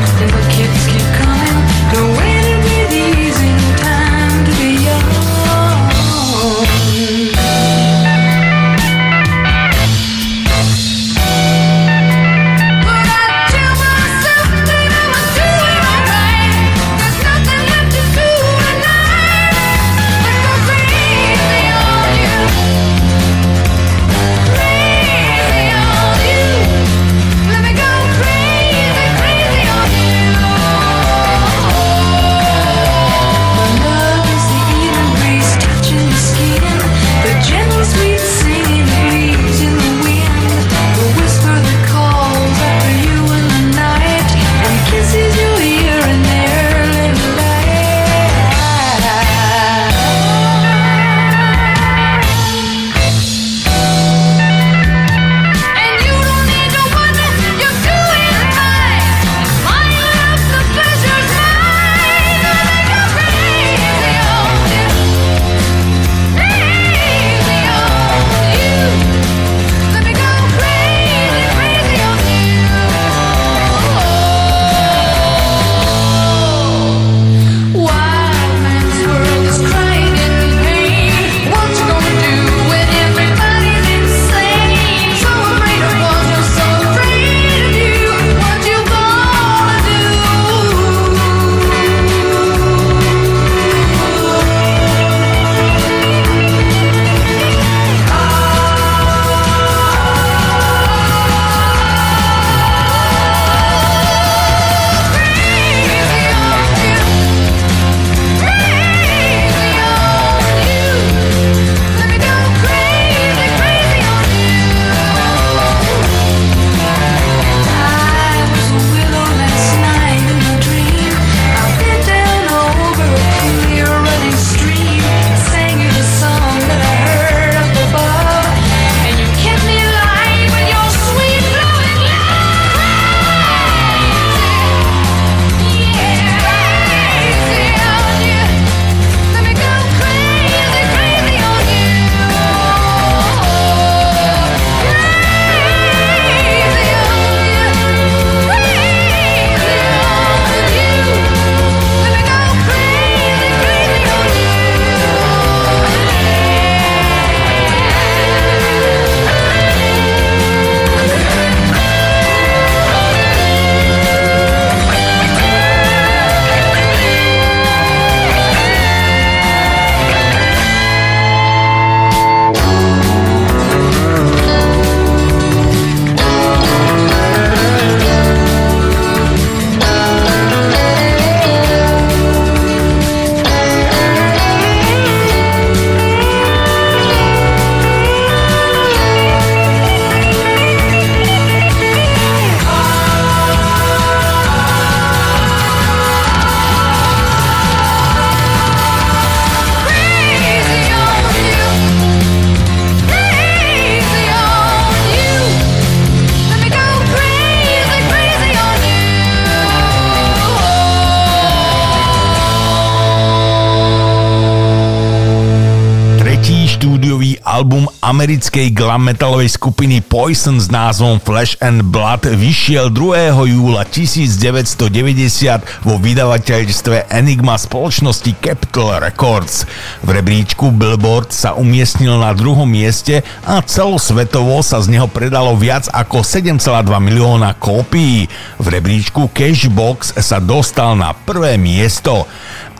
americkej glam metalovej skupiny Poison s názvom Flesh and Blood vyšiel druhého júla tisícdeväťstodeväťdesiat vo vydavateľstve Enigma spoločnosti Capitol Records. V rebríčku Billboard sa umiestnil na druhom mieste a celosvetovo sa z neho predalo viac ako sedem celá dva milióna kópií. V rebríčku Cashbox sa dostal na prvé miesto.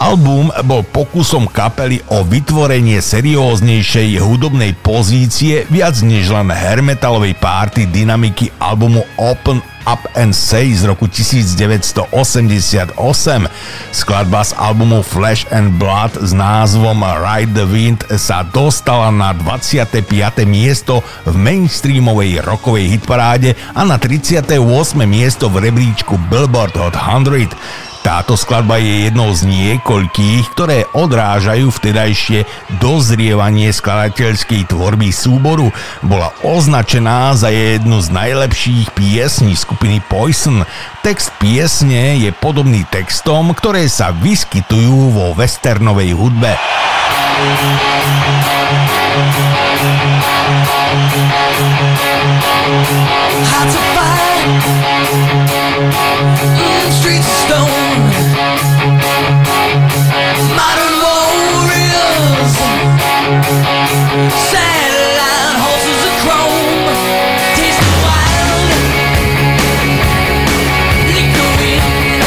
Album bol pokusom kapely o vytvorenie serióznejšej hudobnej pozície viac než len hairmetalovej párty dynamiky albumu Open Up and Say z roku devätnásťstoosemdesiatosem. Skladba z albumu Flesh and Blood s názvom Ride the Wind sa dostala na dvadsiate piate miesto v mainstreamovej rockovej hitparáde a na tridsiate ôsme miesto v rebríčku Billboard Hot sto. Táto skladba je jednou z niekoľkých, ktoré odrážajú vtedajšie dozrievanie skladateľskej tvorby súboru. Bola označená za jednu z najlepších piesní skupiny Poison. Text piesne je podobný textom, ktoré sa vyskytujú vo westernovej hudbe. Streets of stone, modern warriors, satellite horses of chrome, taste of wine, lick the wind,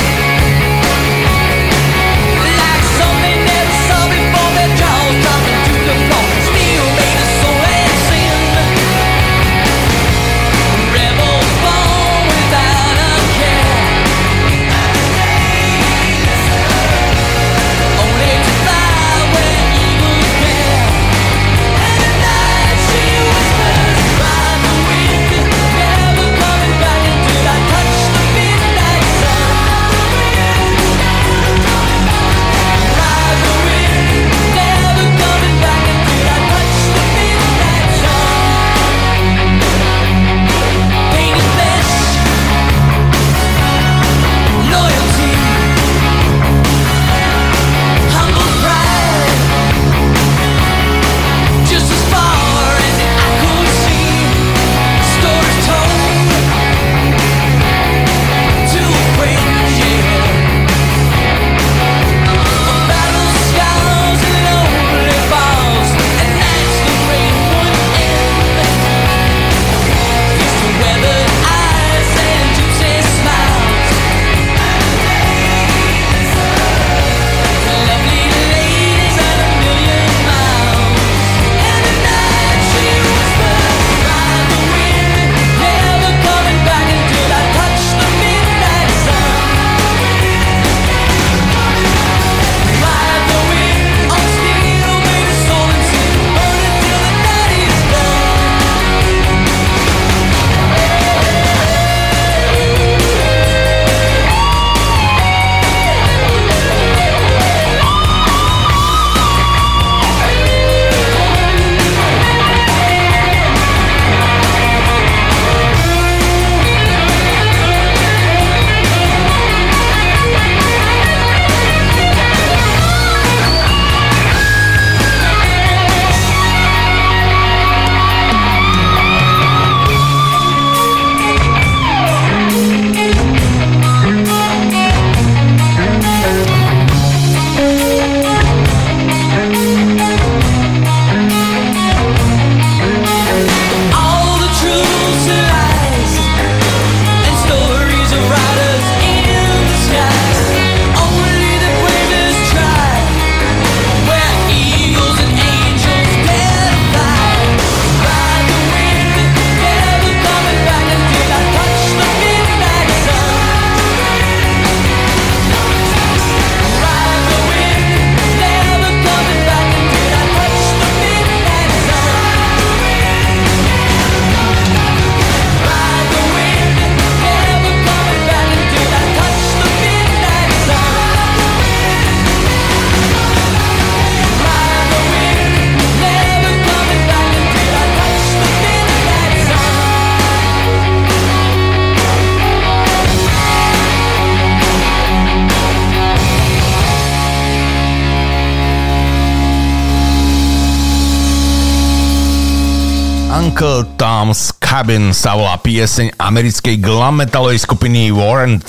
like something never saw before, their jaws dropping to the floor, steel made Uncle Tom's Cabin sa volá pieseň americkej glam metalovej skupiny Warrant.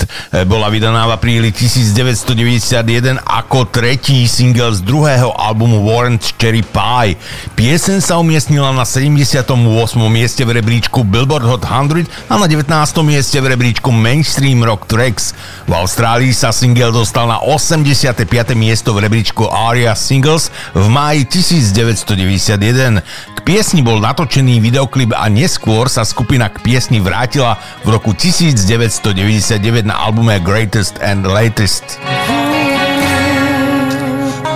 Bola vydaná v apríli devätnásťstodeväťdesiatjeden ako tretí single z druhého albumu Warrant Cherry Pie. Pieseň sa umiestnila na sedemdesiatom ôsmom mieste v rebríčku Billboard Hot sto a na devätnástom mieste v rebríčku Mainstream Rock Tracks. V Austrálii sa single dostal na osemdesiate piate miesto v rebríčku Aria Singles v máji devätnásťstodeväťdesiatjeden. K piesni bol natočený videoklip a neskôr sa skupina k piesni vrátila v roku devätnásťstodeväťdesiatdeväť na albume Greatest and Latest.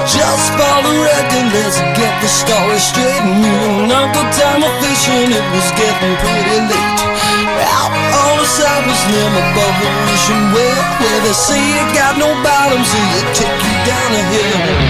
Just follow reckless and get the story straight. And you and Uncle Tom were fishing, it was getting pretty late. Out on the side was near my revolution where, where they say you got no bottom, so you take you down a hill.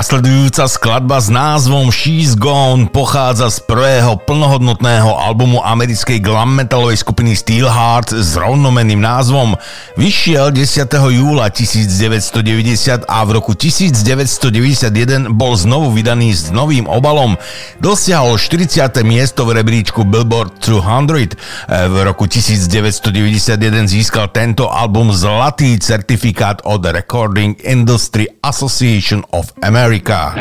Nasledujúca skladba s názvom She's Gone pochádza z prvého plnohodnotného albumu americkej glam metalovej skupiny Steelheart s rovnomenným názvom. Vyšiel desiateho júla devätnásťstodeväťdesiat a v roku devätnásťstodeväťdesiatjeden bol znovu vydaný s novým obalom. Dosiahol štyridsiate miesto v rebríčku Billboard dvesto. V roku devätnásťstodeväťdesiatjeden získal tento album zlatý certifikát od Recording Industry Association of America. God.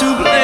I'm dying.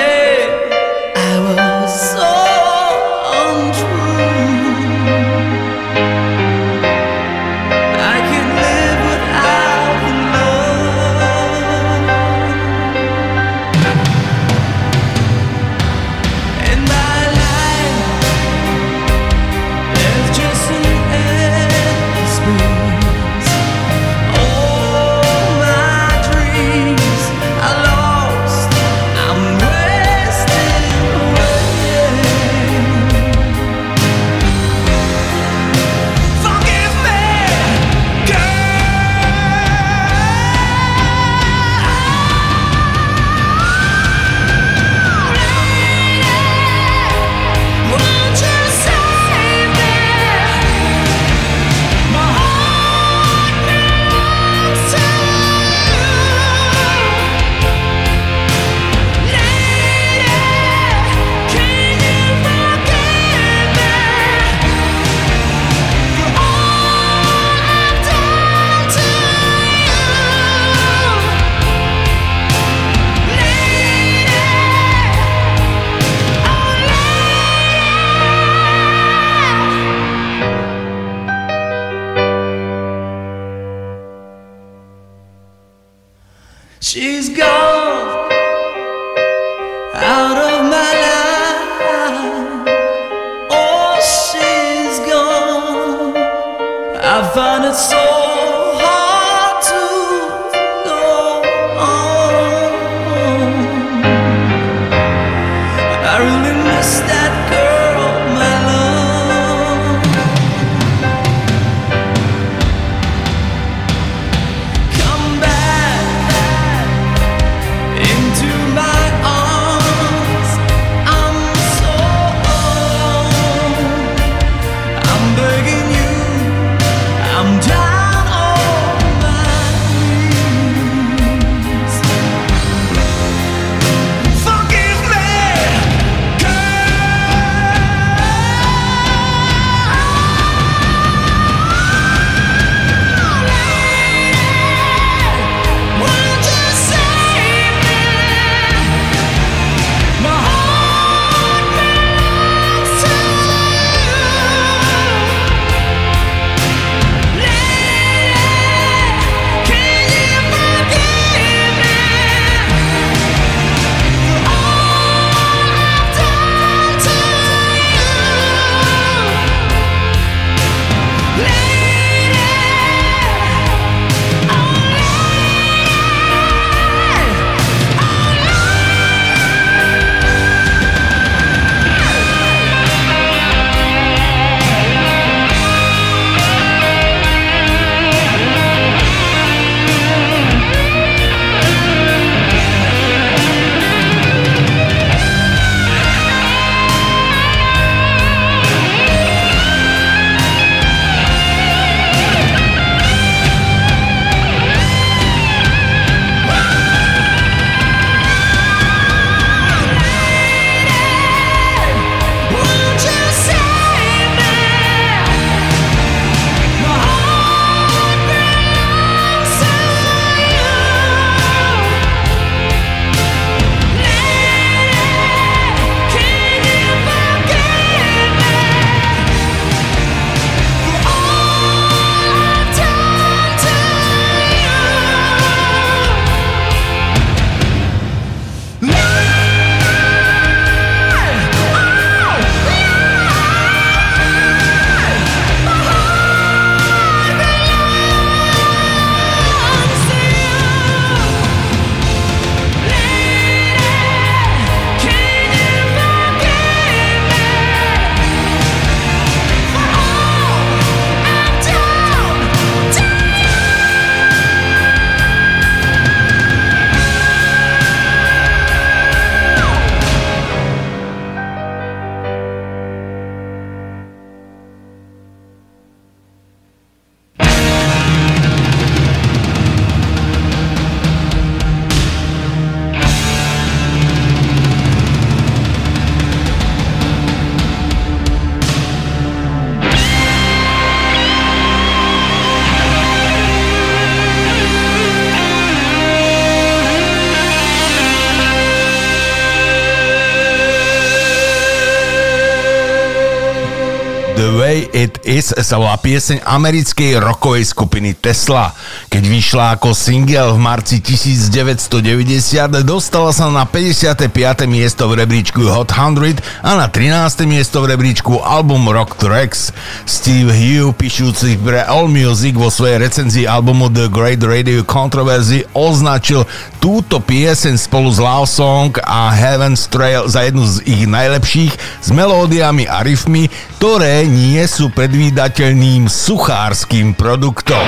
The Way It Is sa volá pieseň americkej rockovej skupiny Tesla. Keď vyšla ako single v marci devätnásťstodeväťdesiat, dostala sa na päťdesiate piate miesto v rebríčku Hot sto a na trináste miesto v rebríčku Album Rock Tracks. Steve Howe, píšuci pre AllMusic, vo svojej recenzii albumu The Great Radio Controversy označil túto pieseň spolu s Love Song a Heaven's Trail za jednu z ich najlepších, s melódiami a riffmi, ktoré nie sú predvídateľným suchárským produktom.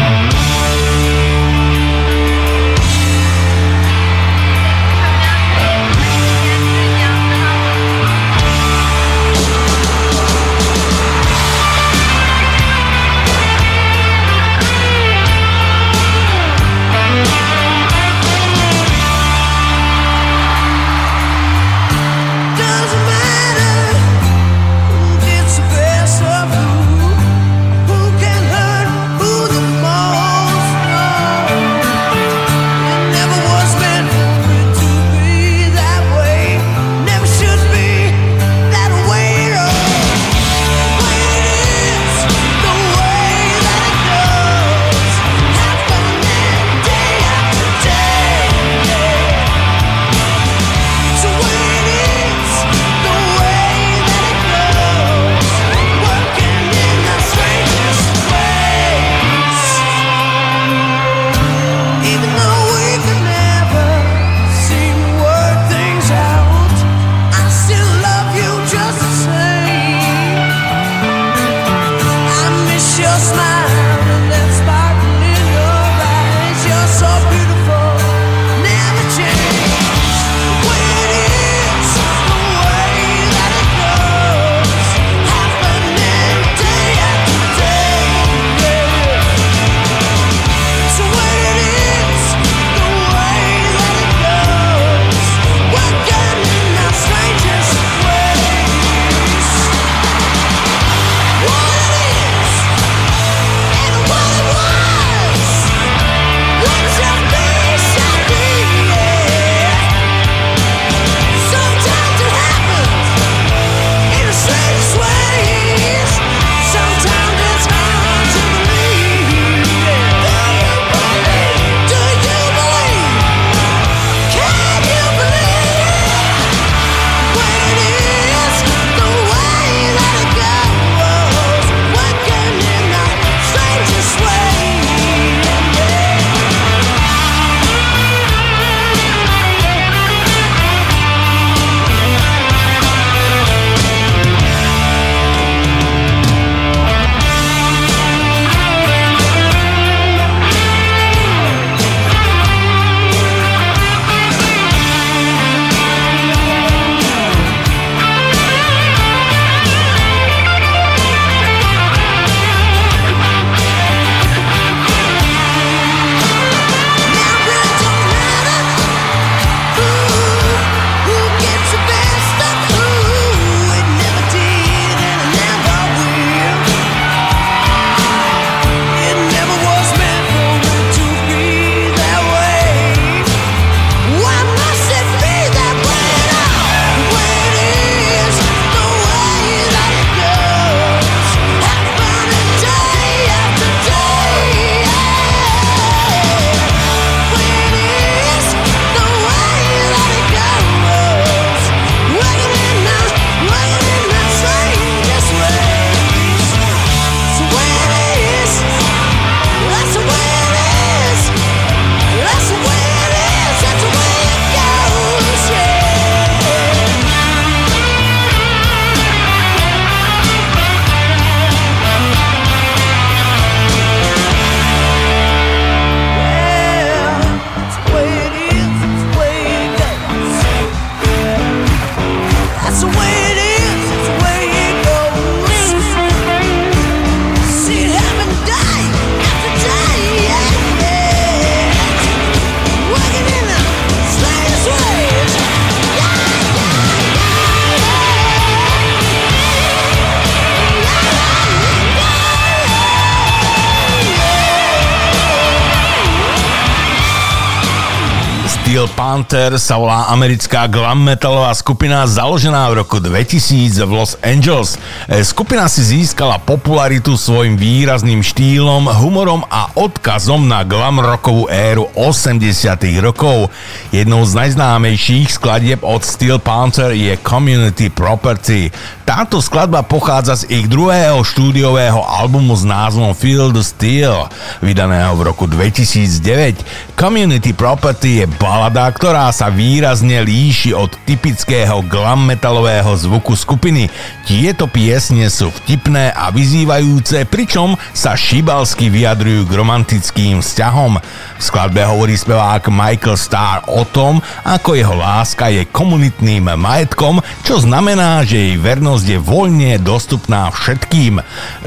Steel Panther sa volá americká glam metalová skupina založená v roku dvetisíc v Los Angeles. Skupina si získala popularitu svojim výrazným štýlom, humorom a odkazom na glam rockovú éru osemdesiatych rokov. Jednou z najznámejších skladieb od Steel Panther je Community Property. Táto skladba pochádza z ich druhého štúdiového albumu s názvom Feel the Steel, vydaného v roku dvetisícdeväť. Community Property je balada, ktorá sa výrazne líši od typického glam metalového zvuku skupiny. Tieto piesne sú vtipné a vyzývajúce, pričom sa šibalsky vyjadrujú k romantickým vzťahom. V skladbe hovorí spevák Michael Starr o tom, ako jeho láska je komunitným majetkom, čo znamená, že jej vernosť je voľne dostupná všetkým.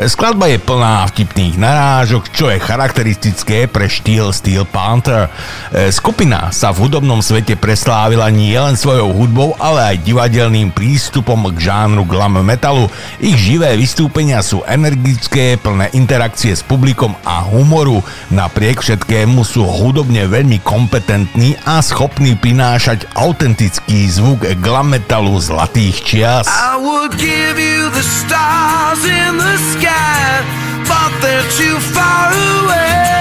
Skladba je plná vtipných narážok, čo je charakteristické pre štýl Steel Panther. Skupina sa v hudobnom svete preslávila nielen svojou hudbou, ale aj divadelným prístupom k žánru glam metalu. Ich živé vystúpenia sú energické, plné interakcie s publikom a humoru. Napriek všetkému sú hudobne veľmi kompetentní a schopní prinášať autentický zvuk glam metalu zlatých čias. I would give you the stars in the sky, but they're too far away.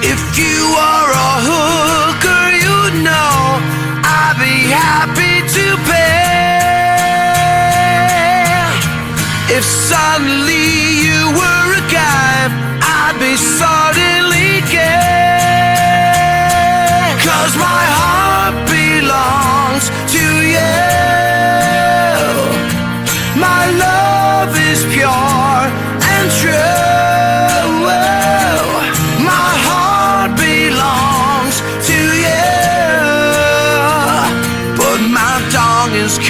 If you are a hooker, you know I'd be happy to pay. If suddenly you were a guy, I'd be suddenly gay. 'Cause my heart belongs to you. My love is pure and true.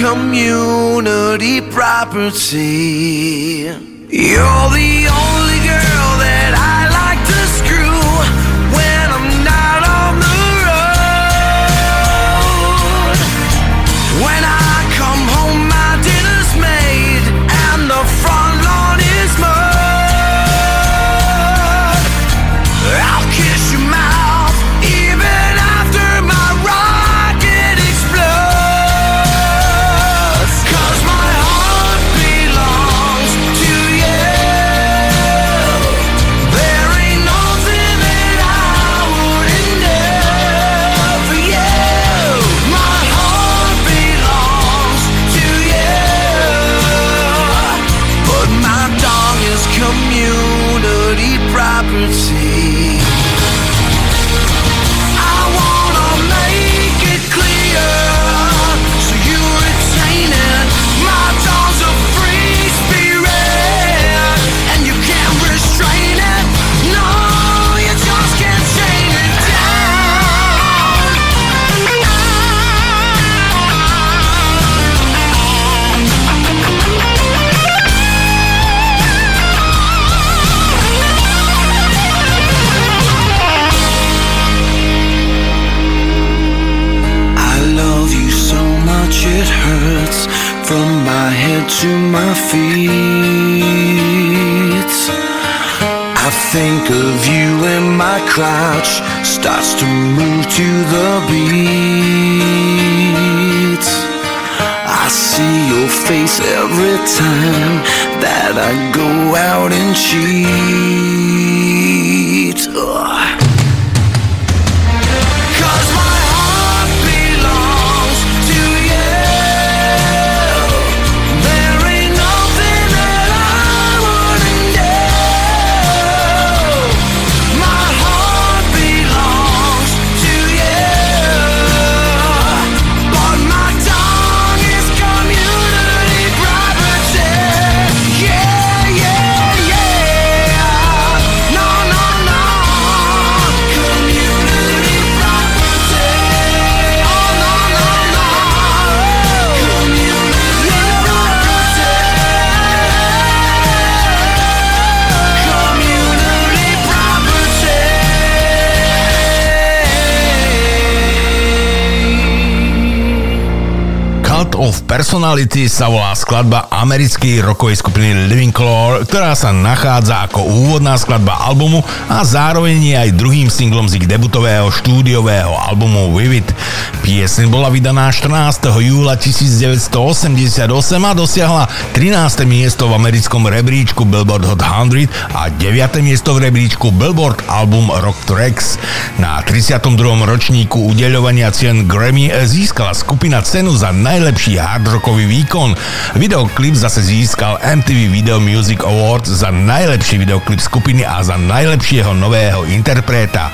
Community property. You're the only girl that I like to screw when I'm not on the road. When I come home, my dinner's made and the front lawn is mowed. I'll kiss your mouth even after my rocket explodes. It hurts from my head to my feet. I think of you and my crouch starts to move to the beat. I see your face every time that I go out and cheat. Ugh. of Personality sa volá skladba americkej rockovej skupiny Living Colour, ktorá sa nachádza ako úvodná skladba albumu a zároveň je aj druhým singlom z ich debutového štúdiového albumu Vivid. Pieseň bola vydaná štrnásteho júla tisícdeväťstoosemdesiatosem a dosiahla trináste miesto v americkom rebríčku Billboard Hot sto a deviate miesto v rebríčku Billboard Album Rock Tracks. Na tridsiatom druhom ročníku udeľovania cien Grammy získala skupina cenu za najlepší hardrockový výkon. Videoklip zase získal em tí ví Video Music Awards za najlepší videoklip skupiny a za najlepšieho nového interpreta.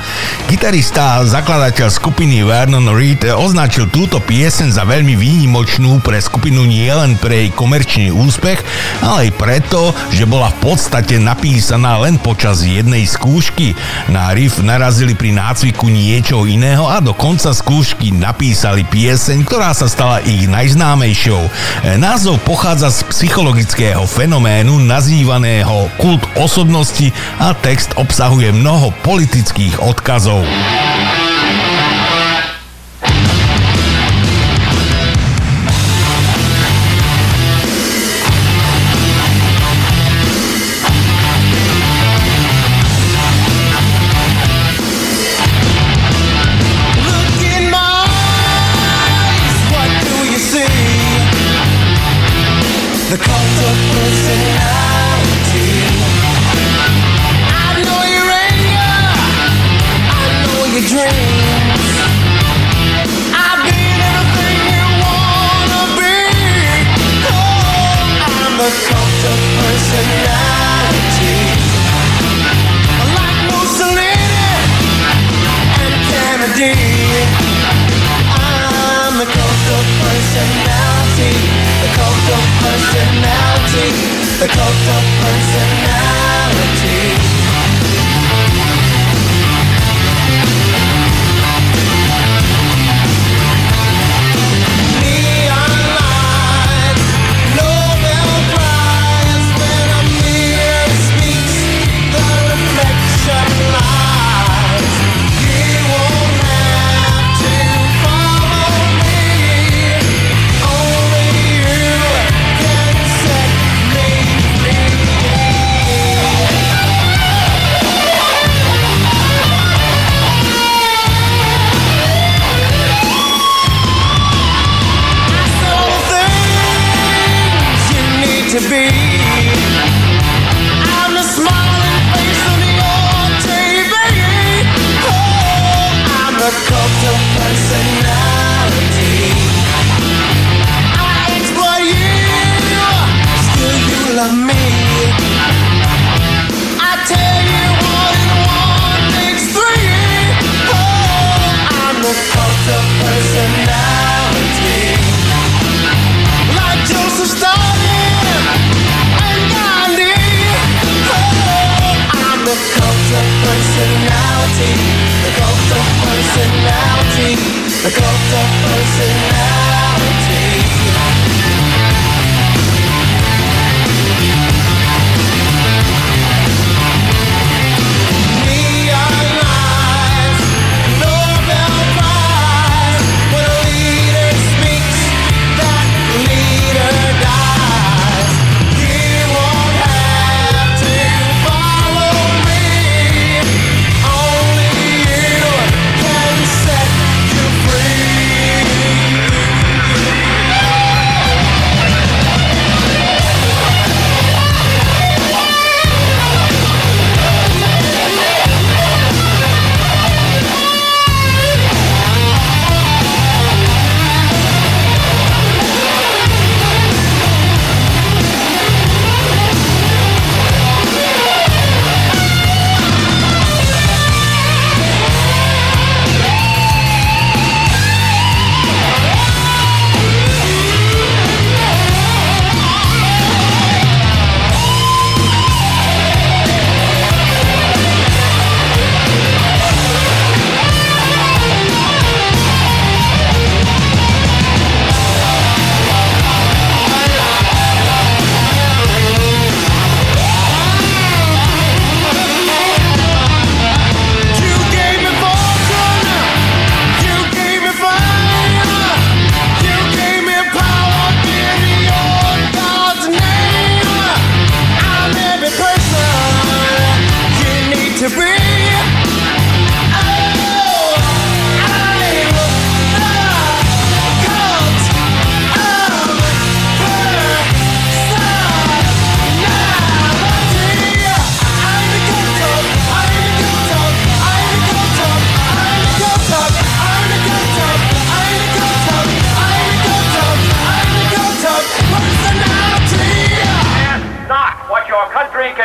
Gitarista a zakladateľ skupiny Vernon Reid označil túto pieseň za veľmi výnimočnú pre skupinu nielen pre jej komerčný úspech, ale aj preto, že bola v podstate napísaná len počas jednej skúšky. Na riff narazili pri nácviku niečo iného a do konca skúšky napísali pieseň, ktorá sa stala ich najznámejšou. Názov pochádza z psychologického fenoménu nazývaného kult osobnosti a text obsahuje mnoho politických odkazov.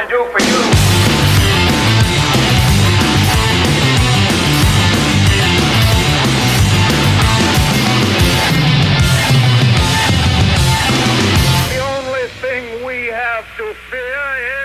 can do for you.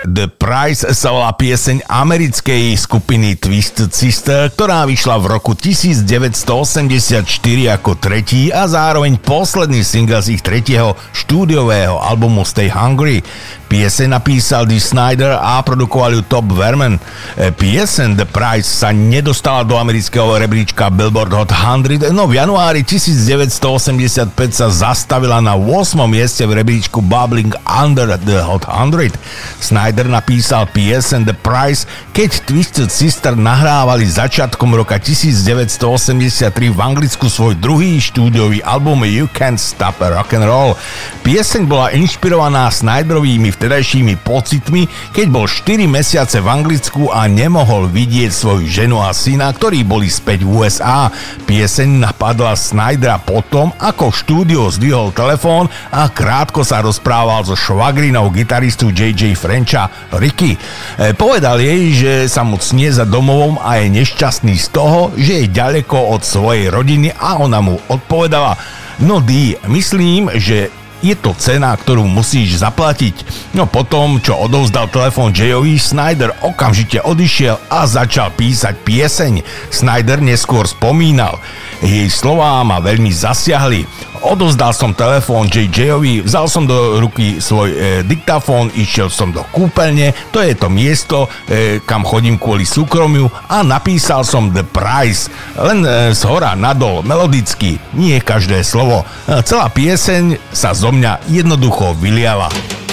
The Price sa volá pieseň americkej skupiny Twisted Sister, ktorá vyšla v roku devätnásťstoosemdesiatštyri ako tretí a zároveň posledný single z ich tretieho štúdiového albumu Stay Hungry. Pieseň napísal Dee Snider a produkoval ju Top Verman. Pieseň The Price sa nedostala do amerického rebríčka Billboard Hot sto, no v januári devätnásťstoosemdesiatpäť sa zastavila na ôsmom mieste v rebríčku Bubbling Under the Hot sto. Snider napísal pieseň The Price, keď Twisted Sister nahrávali začiatkom roka devätnásťstoosemdesiattri v Anglicku svoj druhý štúdiový album You Can't Stop Rock'n'Roll. Pieseň bola inšpirovaná Snyderovými vtedajšími pocitmi, keď bol štyri mesiace v Anglicku a nemohol vidieť svoju ženu a syna, ktorí boli späť v ú es á. Pieseň napadla Snydera potom, ako v štúdiu zdvihol telefón a krátko sa rozprával so švagrinou gitaristu jé jé Frencha Ricky. Povedal jej, že sa mu cnie za domovom a je nešťastný z toho, že je ďaleko od svojej rodiny, a ona mu odpovedala: "No Dee, myslím, že je to cena, ktorú musíš zaplatiť." No potom, čo odovzdal telefón Jayovi, Snyder okamžite odišiel a začal písať pieseň. Snyder neskôr spomínal: "Jej slová ma veľmi zasiahli. Odovzdal som telefón jé jéovi, vzal som do ruky svoj e, diktafón, išiel som do kúpeľne, to je to miesto, e, kam chodím kvôli súkromiu, a napísal som The Price. Len e, z hora nadol, melodicky, nie každé slovo. E, celá pieseň sa zo mňa jednoducho vyliala." Yeah.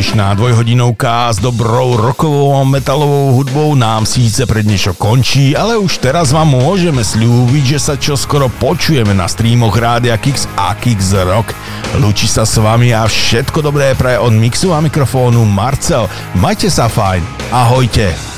Dnešná dvojhodinovka s dobrou rokovou a metalovou hudbou nám síce pre dnešok končí, ale už teraz vám môžeme sľúbiť, že sa čoskoro počujeme na streamoch Rádia Kix a Kix Rock. Lúči sa s vami a všetko dobré praje od mixu a mikrofónu Marcel. Majte sa fajn, ahojte.